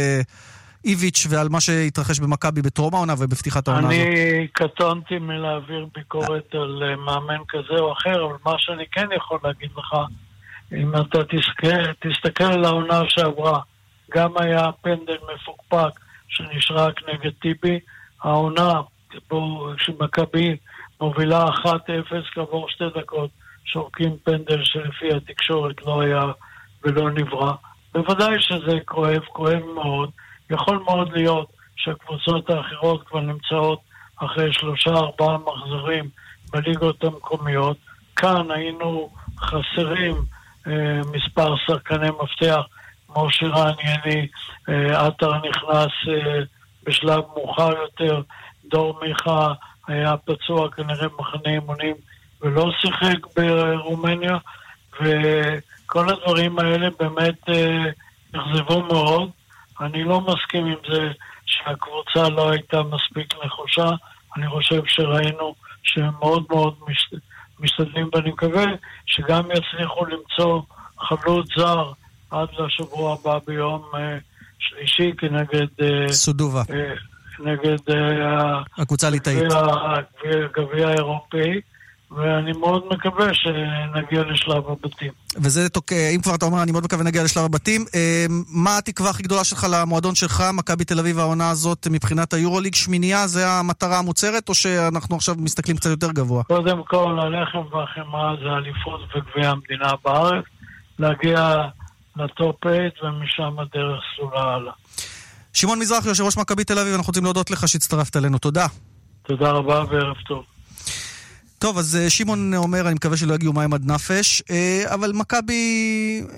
איביץ' ועל מה שהתרחש במכבי בטרום העונה ובפתיחת העונה הזאת? אני קטונתי מלהעביר ביקורת על מאמן כזה או אחר, אבל מה שאני כן יכול להגיד לך, אם אתה תסתכל על העונה שעברה, גם היה פנדל מפוקפק שנשרק נגד טיבי, העונה שמכבי מובילה 1-0 כעבור 2 דקות, שורקים פנדל שלפי התקשורת לא היה ולא נברא. בוודאי שזה כואב, כואב מאוד. יכול מאוד להיות שהקבוצות האחרות כבר נמצאות אחרי 3-4 מחזורים בליגות המקומיות. כאן היינו חסרים מספר שחקני מפתח, משה רענייני, עטר נכנס בשלב מאוחר יותר, דור מיכה היה פצוע כנראה מחנה אימונים ולא שיחק ברומניה, וכל הדברים האלה באמת נחזבו מאוד. אני לא מסכים עם זה שהקבוצה לא הייתה מספיק נחושה, אני חושב שראינו שהם מאוד מאוד משתדלים, ואני מקווה שגם יצליחו למצוא חלוץ זר עד לשבוע הבא ביום שלישי כנגד סודובה, נגד הקבוצה הליטאית הגביע האירופאי, ואני מאוד מקווה שנגיע לשלב הבתים. וזה תוקע, אם כבר אתה אומר, אני מאוד מקווה נגיע לשלב הבתים. מה התקווה הכי גדולה שלך למועדון שלך, מכבי תל אביב, העונה הזאת מבחינת היורוליג? שמיניה זה המטרה המוצהרת, או שאנחנו עכשיו מסתכלים קצת יותר גבוה? קודם כל, הלחם והחמאה זה אליפות וגביע המדינה בארץ, להגיע לטופ 8 ומשם הדרך סלולה הלאה. שמעון מזרחי, יושב ראש מכבי תל אביב, אנחנו רוצים להודות לך שהצטרפת אלינו. תודה. תודה רבה וערב טוב. טוב, אז שמעון אומר, אני מקווה שלא יגיעו מים עד נפש, אבל מכבי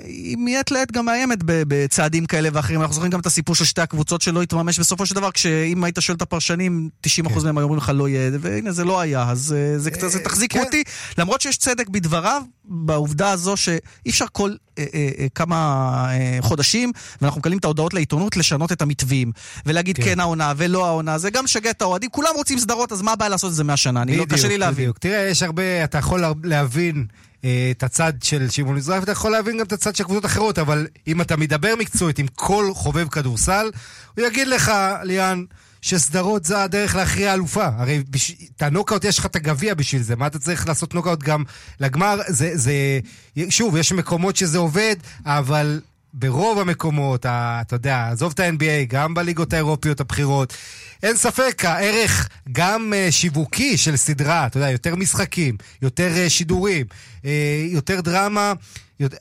היא מיית לעת גם מאיימת בצעדים כאלה ואחרים. אנחנו זוכרים גם את הסיפור של שתי הקבוצות שלא התממש בסופו של דבר, כשאם היית שואל את הפרשנים, 90% מהם אומרים לך לא יהיה, והנה זה לא היה, אז זה קצת, זה תחזיק אותי, למרות שיש צדק בדבריו, בעובדה הזו שאי אפשר כל כמה חודשים, ואנחנו מקבלים את ההודעות לעיתונות, לשנות את המתווים, ולהגיד כן העונה ולא העונה, זה גם שגע את האוהדים, כולם רוצים סדרות, אז מה בא לעשות את זה מהשנה? אני לא, קשה לי להבין. תראה, יש הרבה, אתה יכול להבין את הצד של שמעון מזרח, ואתה יכול להבין גם את הצד של קבוצות אחרות, אבל אם אתה מדבר מקצועית עם כל חובב כדורסל, הוא יגיד לך, ליאן, שסדרות זה הדרך להכריע אלופה. הרי את הנוקאוט יש לך את הגביע בשביל זה. מה אתה צריך לעשות נוקאוט גם לגמר? שוב, יש מקומות שזה עובד, אבל ברוב המקומות, אתה יודע, עזוב את ה-NBA, גם בליגות האירופיות הבחירות, אין ספק, הערך גם שיווקי של סדרה, אתה יודע, יותר משחקים, יותר שידורים, יותר דרמה,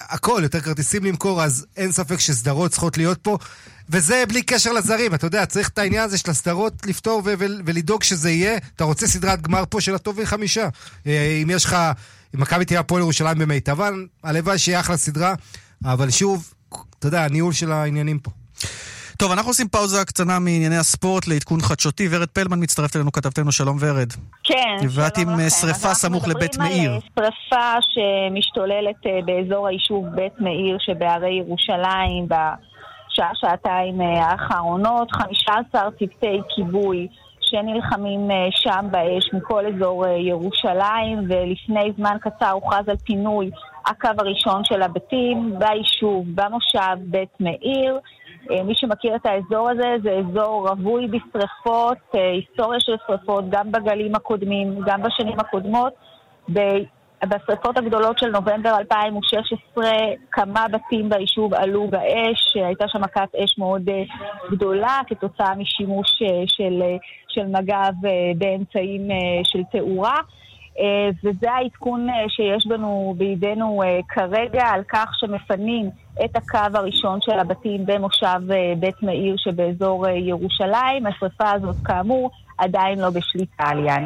הכל, יותר כרטיסים למכור, אז אין ספק שסדרות צריכות להיות פה, וזה בלי קשר לזרים, אתה יודע, צריך את העניין הזה של הסדרות לפתור ולדאוג שזה יהיה, אתה רוצה סדרת גמר פה של הטובים 5, אם יש לך, אם מכבי תהיה פה לירושלים במיטבן, הלוואי שיהיה אחלה סדרה, אבל שוב, אתה יודע, הניהול של העניינים פה. טוב, אנחנו עושים פאוזה קצנה מענייני הספורט לעדכון חדשותי. ורד פלמן מצטרפת אלינו, כתבתנו. שלום ורד. כן, ואת עם שריפה סמוך לבית מאיר. אנחנו מדברים על שריפה שמשתוללת באזור היישוב בית מאיר שבערי ירושלים בשעה-שעתיים האחרונות. 15 צוותי כיבוי שנלחמים שם באש מכל אזור ירושלים, ולפני זמן קצר הוכרז על פינוי הקו הראשון של הבתים ביישוב, במושב בית מאיר. מי שמכיר את האזור הזה, זה אזור רווי בשריפות, היסטוריה של שריפות, גם בגלים הקודמים, גם בשנים הקודמות. בשריפות הגדולות של נובמבר 2016, כמה בתים ביישוב עלו באש, הייתה שם מכת אש מאוד גדולה, כתוצאה משימוש של מג"ב באמצעים של תאורה. וזה העדכון שיש בנו בידינו כרגע על כך שמפנים את הקו הראשון של הבתים במושב בית מאיר שבאזור ירושלים. השריפה הזאת כאמור עדיין לא בשליטה עליין.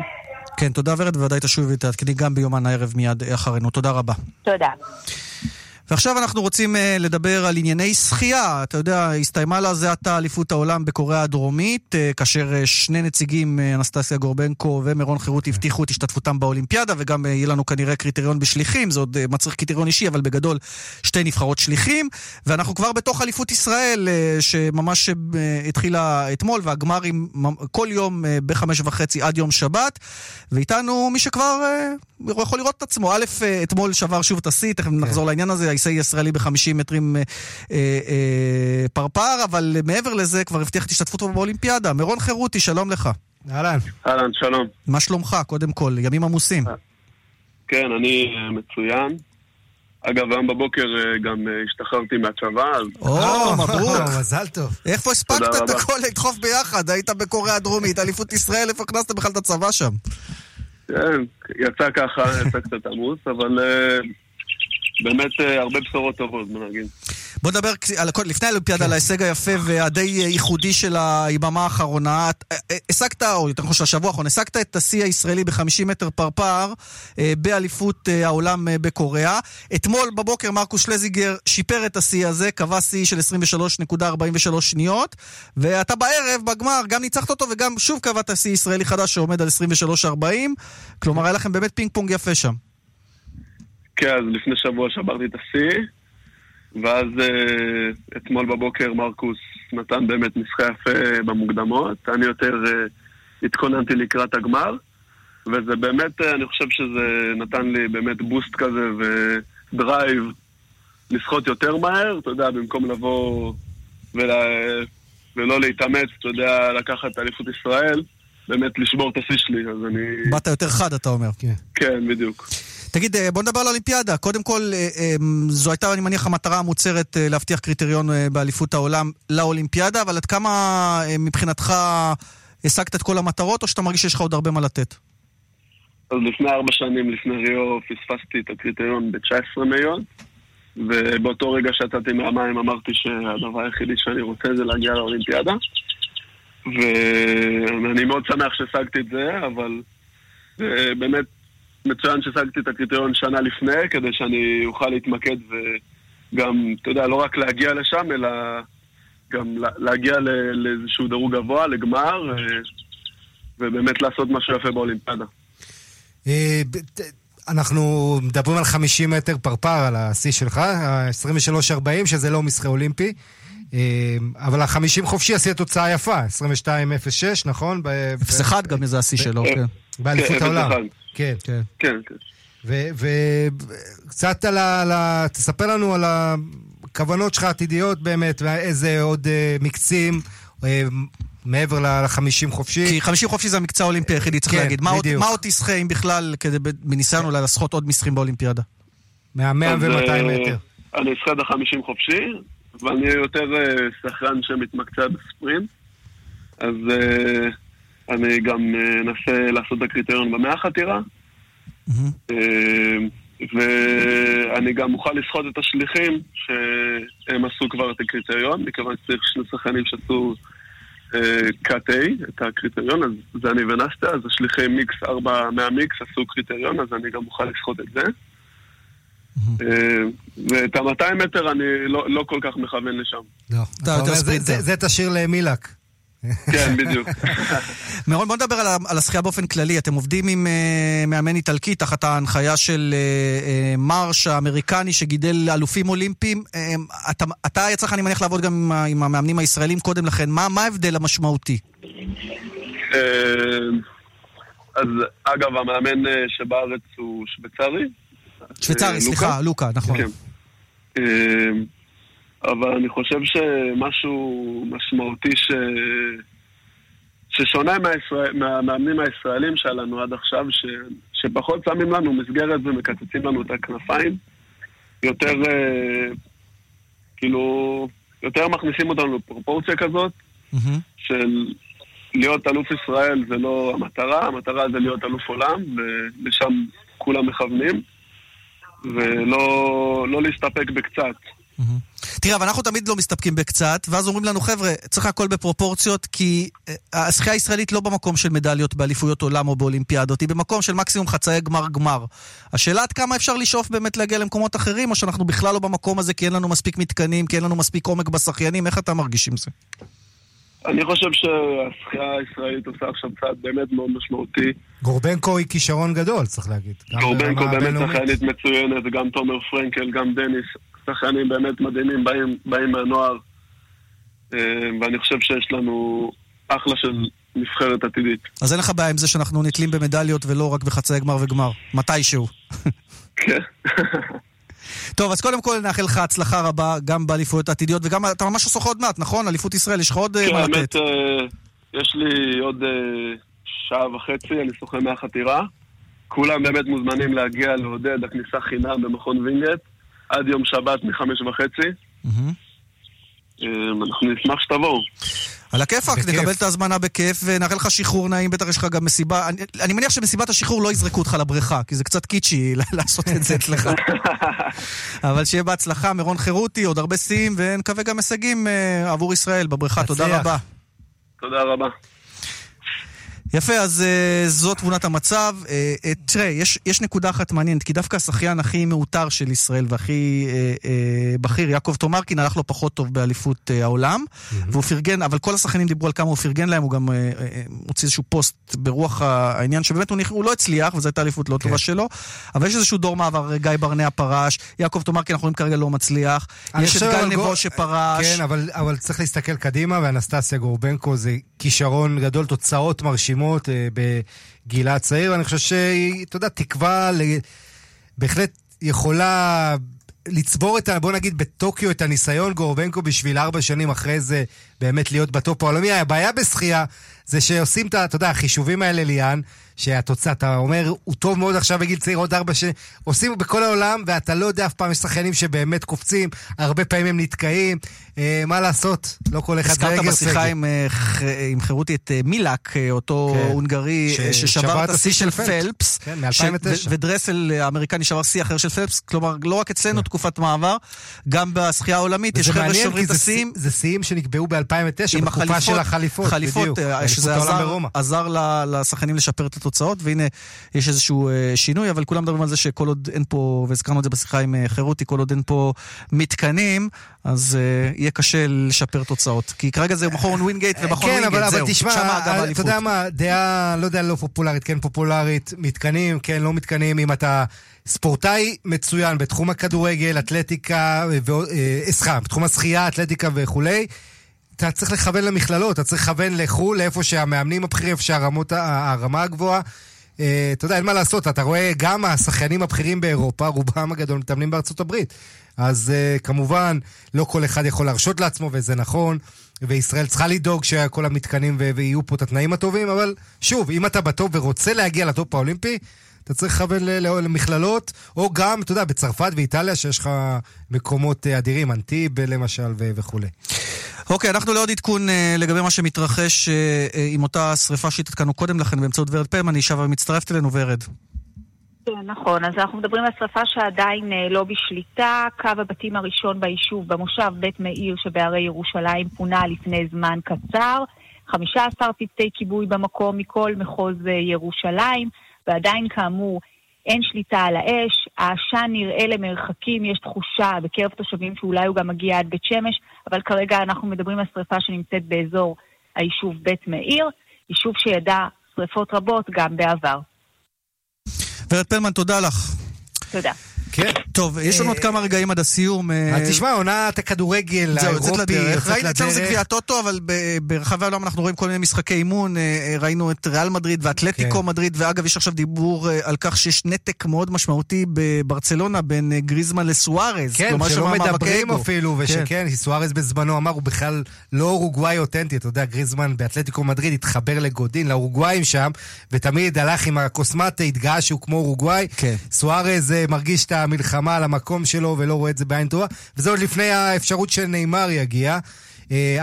כן, תודה ורד, וודאי תשובי ותעדכני גם ביומן הערב מיד אחרינו. תודה רבה. תודה. ועכשיו אנחנו רוצים לדבר על ענייני שחייה. אתה יודע, הסתיימה לה זה עתה אליפות העולם בקוריאה הדרומית, כאשר שני נציגים, אנסטסיה גורבנקו ומירון חירותי, הבטיחו את השתתפותם באולימפיאדה, וגם יהיה לנו כנראה קריטריון בשליחים, זה עוד מצריך קריטריון אישי, אבל בגדול שתי נבחרות שליחים, ואנחנו כבר בתוך אליפות ישראל, שממש התחילה אתמול, והגמרים כל יום ב-5:30 עד יום שבת, ואיתנו מי שכבר יכול לראות את עצמו. א', אתמול שבר שוב תסי, תכף נחזור לעניין הזה, היסי ישראלי ב-50 מטרים פרפר, אבל מעבר לזה כבר הבטיח את השתתפות באולימפיאדה. מירון חירותי, שלום לך. אהלן. אהלן, שלום. מה שלומך, קודם כל? ימים עמוסים. כן, אני מצוין. אגב, היום בבוקר גם השתחררתי מהצבא. או, מברוק. מזל טוב. איפה הספקת את הכל לדחוף ביחד? היית בקוריאה הדרומית, אליפות ישראל, איפה הכנסת בכלל את הצבא שם? כן, יצא ככה, יצא קצת עמוס, אבל באמת הרבה בשורות טובות, מנהגים. בוא נדבר לפני האולימפיאדה על ההישג היפה והדי ייחודי של היממה האחרונה. השגת, או יותר נכון של השבוע האחרון, השגת את השיא הישראלי ב-50 מטר פרפר באליפות העולם בקוריאה. אתמול בבוקר מרקוס שלזיגר שיפר את השיא הזה, קבע שיא של 23.43 שניות, ואתה בערב, בגמר, גם ניצחת אותו וגם שוב קבעת שיא ישראלי חדש שעומד על 23.40. כלומר, היה לכם באמת פינג פונג יפה שם. כן, אז לפני שבוע שברתי את השיא, ואז אתמול בבוקר מרקוס נתן באמת משחק יפה במוקדמות, אני יותר התכוננתי לקראת הגמר, וזה באמת, אני חושב שזה נתן לי באמת בוסט כזה ודרייב לשחות יותר מהר, אתה יודע, במקום לבוא ולא להתאמץ, אתה יודע, לקחת אליפות ישראל, באמת לשבור את השיא שלי, אז אני... באת יותר חד, אתה אומר. כן, בדיוק. תגיד, בוא נדבר על האולימפיאדה. קודם כל, זו הייתה, אני מניח, המטרה המוצרת להבטיח קריטריון באליפות העולם לאולימפיאדה, אבל עד כמה מבחינתך השגת את כל המטרות, או שאתה מרגיש שיש לך עוד הרבה מה לתת? אז לפני 4 שנים, לפני ריו, פספסתי את הקריטריון ב-19 מיליון, ובאותו רגע שתתי מהמים אמרתי שהדבר היחידי שאני רוצה זה להגיע לאולימפיאדה, ואני מאוד שמח שהשגתי את זה, אבל באמת מצוין ששגתי את הקריטריון שנה לפני, כדי שאני אוכל להתמקד וגם, אתה יודע, לא רק להגיע לשם, אלא גם להגיע לאיזשהו דירוג גבוה, לגמר, ובאמת לעשות משהו יפה באולימפיאדה. אנחנו מדברים על 50 מטר פרפר, על השיא שלך, 23-40, שזה לא משחק אולימפי, אבל ה-50 חופשי עשי התוצאה יפה, 22-06, נכון? ב-1 גם איזה השיא שלו, כן. באליפות העולם. כן, כן. כן, כן. וקצת תספר לנו על הכוונות שלך עתידיות באמת, איזה עוד מקצים, מעבר ל-50 חופשי. כי 50 חופשי זה המקצה האולימפי היחידי, צריך להגיד. מה עוד תשחה אם בכלל, בניסיון אולי לשחות עוד משחים באולימפיאדה? 100 ו-200 מטר. אני אשחה את ה-50 חופשי, ואני יותר שחרן שמתמקצע בספרינט, אז אני גם אנסה לעשות את הקריטריון במאה החתירה, ואני גם אוכל לשחות את השליחים שהם עשו כבר את הקריטריון, מכיוון שצריך 2 שחקנים שעשו קאט-איי, את הקריטריון, אז זה אני ונסטה, אז השליחי מיקס 400 מיקס עשו קריטריון, אז אני גם אוכל לשחות את זה. ואת ה-200 מטר אני לא כל כך מכוון לשם. זה תשאיר למילק. כן, בדיוק. מירון, בוא נדבר על השחייה באופן כללי. אתם עובדים עם מאמן איטלקי תחת ההנחיה של מרש האמריקני שגידל אלופים אולימפיים. אתה יצריך, אני מניח, לעבוד גם עם המאמנים הישראלים קודם לכן. מה ההבדל המשמעותי? אז אגב, המאמן שבארץ הוא שוויצרי, סליחה, לוקה, נכון. אבל אני חושב שמשהו משמעותי ששונה מהמאמנים הישראלים שלנו עד עכשיו, שפחות שמים לנו מסגרת ומקצצים לנו את הכנפיים, יותר כאילו יותר מכניסים אותנו לפרופורציה כזאת של להיות אלוף ישראל זה לא המטרה, המטרה זה להיות אלוף עולם, ולשם כולם מכוונים, ולא להסתפק בקצת. תראה, אבל אנחנו תמיד לא מסתפקים בקצת, ואז אומרים לנו, חבר'ה, צריך הכל בפרופורציות, כי השחייה הישראלית לא במקום של מדליות באליפויות עולם או באולימפיאדות, היא במקום של מקסימום חצאי גמר. השאלה עד כמה אפשר לשאוף באמת להגיע למקומות אחרים, או שאנחנו בכלל לא במקום הזה, כי אין לנו מספיק מתקנים, כי אין לנו מספיק עומק בשחיינים, איך אתה מרגיש עם זה? אני חושב שהשחייה הישראלית עושה עכשיו צעד באמת מאוד משמעותי. גורבנקו היא כישרון גדול, צריך להגיד. גורבנקו באמת שחיינית מצוינת, גם תומר פרנקל, גם דניס. שחיינים באמת מדהימים, באים מהנוער. ואני חושב שיש לנו אחלה של נבחרת עתידית. אז אין לך בעיה עם זה שאנחנו נתלים במדליות ולא רק בחצאי גמר וגמר. מתישהו. כן. טוב, אז קודם כל נאחל לך הצלחה רבה גם באליפויות העתידיות, וגם אתה ממש עושה עוד מעט, נכון? אליפות ישראל, יש לך עוד מה לתת? כן, האמת, יש לי עוד שעה וחצי, אני שוחה מהחתירה. כולם באמת מוזמנים להגיע לעודד הכניסה חינם במכון וינגט, עד יום שבת מ-5:30. אנחנו נשמח שתבואו. על הכיפק, נקבל את ההזמנה בכיף, ונאחל לך שחרור נעים, בטח יש לך גם מסיבה. אני מניח שמסיבת השחרור לא יזרקו אותך לבריכה, כי זה קצת קיצ'י לעשות את זה אצלך. אבל שיהיה בהצלחה, מירון חירותי, עוד הרבה שיאים, ונקווה גם הישגים עבור ישראל בבריכה. תודה רבה. תודה רבה. יפה, אז זו תמונת המצב. תראה, יש נקודה אחת מעניינת, כי דווקא השחיין הכי מאותר של ישראל והכי בכיר, יעקב תומרקין, הלך לו פחות טוב באליפות העולם, והוא פרגן, אבל כל השחיינים דיברו על כמה הוא פרגן להם, הוא גם הוציא איזשהו פוסט ברוח העניין, שבאמת הוא לא הצליח, וזו הייתה אליפות לא טובה שלו, אבל יש איזשהו דור מעבר, גיא ברנע פרש, יעקב תומרקין, אנחנו רואים כרגע לא מצליח, יש את גל נבו שפרש. כן, אבל צריך להסתכל קדימה, ואנסטסיה גורבנקו זה כישרון גדול, תוצאות מרשימות בגילה הצעיר, ואני חושב שהיא, אתה יודע, תקווה בהחלט יכולה לצבור את, בוא נגיד בטוקיו, את הניסיון גורבנקו בשביל 4 שנים אחרי זה באמת להיות בטופ העולמי. הבעיה בשחייה זה שעושים את, אתה יודע, החישובים האלה, ליאן, שהתוצאה, אתה אומר, הוא טוב מאוד עכשיו בגיל צעיר, עוד 4 שנים, עושים בכל העולם, ואתה לא יודע, אף פעם יש שחיינים שבאמת קופצים, הרבה פעמים הם נתקעים, מה לעשות? לא כל אחד רגל סגל. הזכרת בשיחה עם חירותי את מילק, אותו הונגרי, ששבר את השיא של פלפס, ודרסל האמריקני שבר שיא אחר של פלפס, כלומר, לא רק אצלנו תקופת מעבר, גם בשחייה העולמית, יש חבר'ה שוברים את השיאים. זה שיאים שנקבעו ב-2009, בתקופה של החליפות, בדיוק. שזה עזר לשחיינים לשפר את התוצאות, והנה יש איזשהו שינוי, אבל כולם מדברים על זה שכל עוד אין פה, והזכרנו את זה בשיחה עם חירותי, כל עוד אין פה מתקנים, אז יהיה קשה לשפר תוצאות, כי כרגע זה מכון ווינגייט ומכון ווינגייט, זהו. אתה יודע מה, דעה, לא יודע, לא פופולרית, כן פופולרית, מתקנים, כן לא מתקנים, אם אתה ספורטאי מצוין בתחום הכדורגל, אתלטיקה, בתחום השחייה, אתלטיקה וכולי, אתה צריך לכוון למכללות, אתה צריך לכוון לחול, לאיפה שהמאמנים הבכירים, שהרמה הגבוהה, אתה יודע, אין מה לעשות, אתה רואה גם השחיינים הבכירים באירופה, רובם הגדול מתאמנים בארצות הברית, אז כמובן, לא כל אחד יכול להרשות לעצמו, וזה נכון, וישראל צריכה לדאוג שכל המתקנים ויהיו פה את התנאים הטובים, אבל שוב, אם אתה בטוב ורוצה להגיע לטופ האולימפי, אתה צריך לכוון למכללות, או גם, אתה יודע, בצרפת ואיטליה, שיש לך מקומות אדירים, אנטיב למשל וכו'. אוקיי, אנחנו לעוד עדכון לגבי מה שמתרחש עם אותה שריפה שהתעדכנו קודם לכן באמצעות ורד פלמן, אני שווה ומצטרפת אלינו ורד. נכון, אז אנחנו מדברים על שריפה שעדיין לא בשליטה, קו הבתים הראשון ביישוב, במושב בית מאיר שבערי ירושלים פונה לפני זמן קצר, 15 צוותי כיבוי במקום מכל מחוז ירושלים, ועדיין כאמור אין שליטה על האש, העשן נראה למרחקים, יש תחושה בקרב תושבים שאולי הוא גם מגיע עד בית שמש, אבל כרגע אנחנו מדברים על שריפה שנמצאת באזור היישוב בית מאיר, יישוב שידע שריפות רבות גם בעבר. ורד פלמן, תודה לך. תודה. כן. טוב, יש לנו עוד כמה רגעים עד הסיום. תשמע, עונת הכדורגל האירופי. ראינו אצלנו זה גביע הטוטו, אבל ברחבי העולם אנחנו רואים כל מיני משחקי אימון. ראינו את ריאל מדריד ואטלטיקו מדריד, ואגב יש עכשיו דיבור על כך שיש נתק מאוד משמעותי בברצלונה בין גריזמן לסוארז. כן, שלא מדברים אפילו, ושכן, סוארז בזמנו אמר, הוא בכלל לא אורוגוואי אותנטי, אתה יודע, גריזמן באטלטיקו מדריד התחבר לגודין, לאורוגוואיים שם, ותמיד הלך עם הקוסמטה, התגאה שהוא כמו אורוגוואי. סוארז מרגיש את המלחמה על המקום שלו ולא רואה את זה בעין טובה, וזה עוד לפני האפשרות של ניימר יגיע.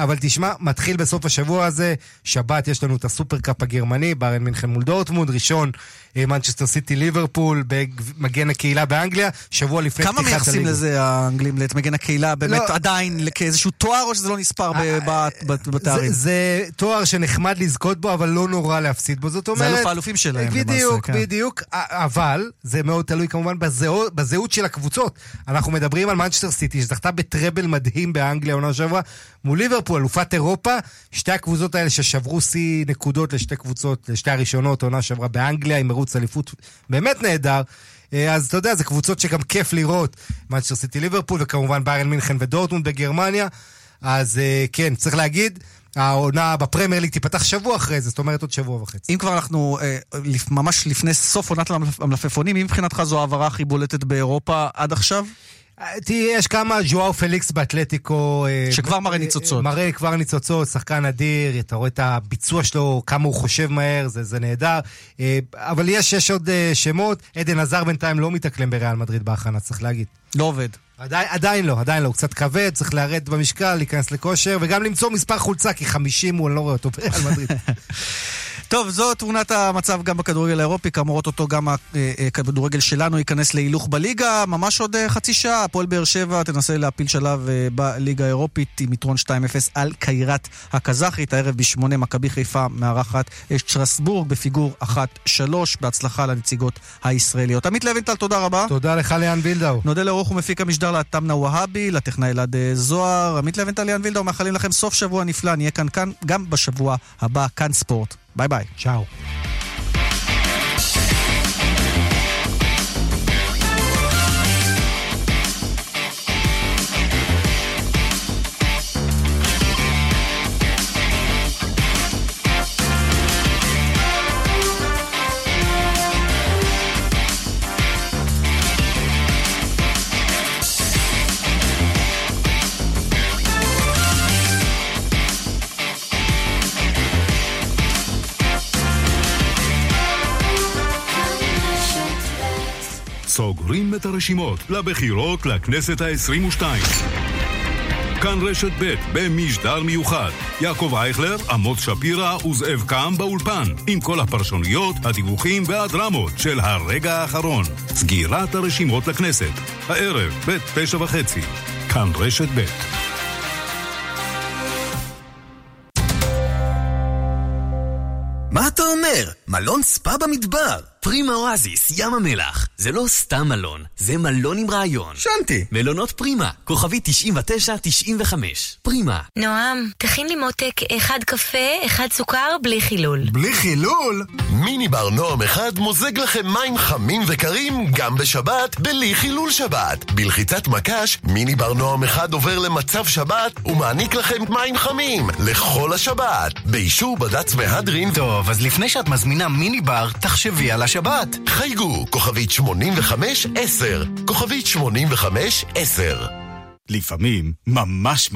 אבל תשמע, מתחיל בסוף השבוע הזה, שבת יש לנו את הסופרקאפ הגרמני, ביירן מינכן מול דורטמונד, ראשון מנצ'סטר סיטי ליברפול, במגן הקהילה באנגליה, שבוע לפני פתיחת הליגה. כמה מייחסים לזה האנגלים, למגן הקהילה, באמת עדיין כאיזשהו תואר, או שזה לא נספר בתארים? זה תואר שנחמד לזכות בו, אבל לא נורא להפסיד בו, זאת אומרת... זה אלוף האלופים שלהם. בדיוק, בדיוק, אבל זה מאוד תלוי כמובן בזהות של הקבוצות. אנחנו מדברים על מנצ'סטר סיטי, שזכתה בטראבל מדהים באנגליה עונה שעברה, מול ליברפול, אלופת אירופה, שתי הקבוצות האלה ששברו שיא נקודות לשתי קבוצות, לשתי הראשונות, עונה שעברה באנגליה, עם מרוץ אליפות באמת נהדר, אז אתה יודע, זה קבוצות שגם כיף לראות, מנצ'סטר סיטי ליברפול, וכמובן ביירן מינכן ודורטמונד בגרמניה, אז כן, צריך להגיד, העונה בפרמייר ליג תיפתח שבוע אחרי זה, זאת אומרת עוד שבוע וחצי. אם כבר אנחנו ממש לפני סוף עונת המלפפונים, אם מבחינתך זו העברה הכי בולטת באירופה עד עכשיו? יש כמה, ז'ואאו פליקס באטלטיקו שכבר מראה ניצוצות, מראה כבר ניצוצות, שחקן אדיר, אתה רואה את הביצוע שלו, כמה הוא חושב מהר, זה נהדר, אבל יש עוד שמות. עדן עזר בינתיים לא מתאקלם בריאל מדריד בהכנה, צריך להגיד, לא עובד, עדיין לא, הוא קצת כבד, צריך להרד במשקל, להיכנס לכושר, וגם למצוא מספר חולצה, כי 50 הוא לא רואה אותו בריאל מדריד. טוב, זו תמונת המצב גם בכדורגל האירופי, כאמורות אותו גם הכדורגל שלנו ייכנס להילוך בליגה, ממש עוד חצי שעה, הפועל באר שבע תנסה להפיל שלב בליגה האירופית עם יתרון 2-0 על קיירת הקזחית, הערב ב8 מכבי חיפה מארחת שטרסבורג בפיגור 1-3, בהצלחה לנציגות הישראליות. עמית לווינטל, תודה רבה. תודה לך ליאן וילדאו. נודה לעורך ומפיק המשדר לתמנה והבי, לטכנאי אלעד זוהר, עמית לווינטל, ליאן וילדאו, מאחלים לכם סוף שבוע נפלא, נהיה כאן גם בשבוע הבא, כאן ספורט. ביי ביי. צ'או. סוגרים את הרשימות לבחירות לכנסת ה-22. כאן רשת ב' במשדר מיוחד. יעקב אייכלר, עמוס שפירא וזאב קם באולפן, עם כל הפרשנויות, הדיווחים והדרמות של הרגע האחרון. סגירת הרשימות לכנסת. הערב ב-9:30. כאן רשת ב'. מה אתה אומר? מלון ספה במדבר. פרימה אואזיס, ים המלח. זה לא סתם מלון, זה מלון עם רעיון. שנתי. מלונות פרימה, כוכבי 9995. פרימה. נועם, תכין לי מותק, אחד קפה, אחד סוכר, בלי חילול. בלי חילול? מיני בר נועם אחד מוזג לכם מים חמים וקרים, גם בשבת, בלי חילול שבת. בלחיצת מקש, מיני בר נועם אחד עובר למצב שבת, ומעניק לכם מים חמים, לכל השבת. באישור בד"ץ מהדרין. טוב, אז לפני שאת מזמינה מיני בר, תחשבי על שבת. חייגו, כוכבית 8510, כוכבית 8510. לפעמים, ממש,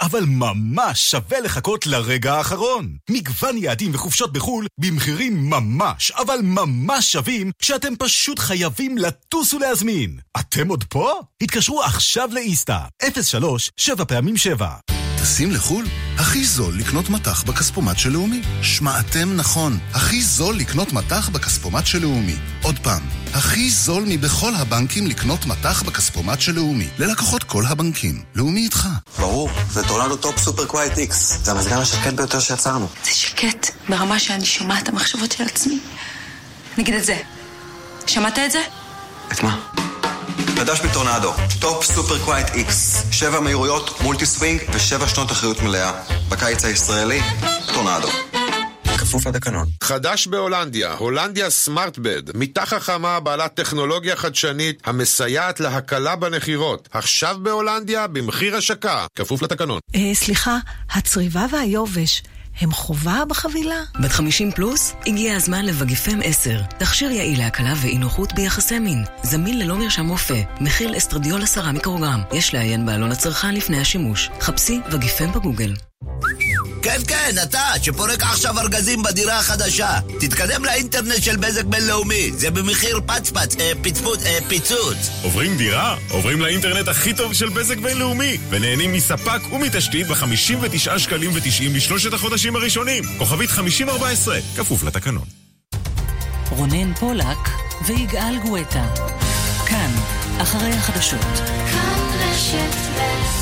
אבל ממש שווה לחכות לרגע האחרון. מגוון יעדים וחופשות בחול, במחירים ממש, אבל ממש שווים, שאתם פשוט חייבים לטוס ולהזמין. אתם עוד פה? התקשרו עכשיו לאיסטה, 03-7x7. תשים לחול? הכי זול לקנות מתח בכספומט של לאומי. שמעתם נכון, הכי זול לקנות מתח בכספומט של לאומי. עוד פעם, הכי זול מבכל הבנקים לקנות מתח בכספומט של לאומי. ללקוחות כל הבנקים. לאומי איתך. ברור, זה טורנדו טופ סופר קווייט איקס. זה המזגן השקט ביותר שיצרנו. זה שקט, ברמה שאני שומעת המחשבות של עצמי. נגיד את זה. שמעת את זה? את מה? חדש בטורנדו, טופ סופר קווייט איקס, 7 מהירויות, מולטי סווינג ו7 שנות אחריות מלאה. בקיץ הישראלי, טורנדו. כפוף לתקנון. חדש בהולנדיה, הולנדיה סמארטבד, מיטה חכמה בעלת טכנולוגיה חדשנית המסייעת להקלה בנחירות. עכשיו בהולנדיה במחיר השקה, כפוף לתקנון. סליחה, הצריבה והיובש הם חובה בחבילה? בת 50 פלוס? הגיע הזמן לבגיפם 10. תכשיר יעיל להקלה ואינוחות ביחסי מין. זמין ללא מרשם רופא. מכיל אסטרדיול 10 מיקרוגרם. יש לעיין בעלון הצרכן לפני השימוש. חפשי וגיפם בגוגל. כן, כן, אתה, שפורק עכשיו ארגזים בדירה החדשה. תתקדם לאינטרנט של בזק בינלאומי. זה במחיר פצפץ, פיצוץ. עוברים דירה? עוברים לאינטרנט הכי טוב של בזק בינלאומי. ונהנים מספק ומתשתית ב-59 שקלים ו-90 לשלושת החודשים הראשונים. כוכבית 5014, כפוף לתקנון. רונן פולק ויגאל גואטה. כאן, אחרי החדשות. כאן רשת ב'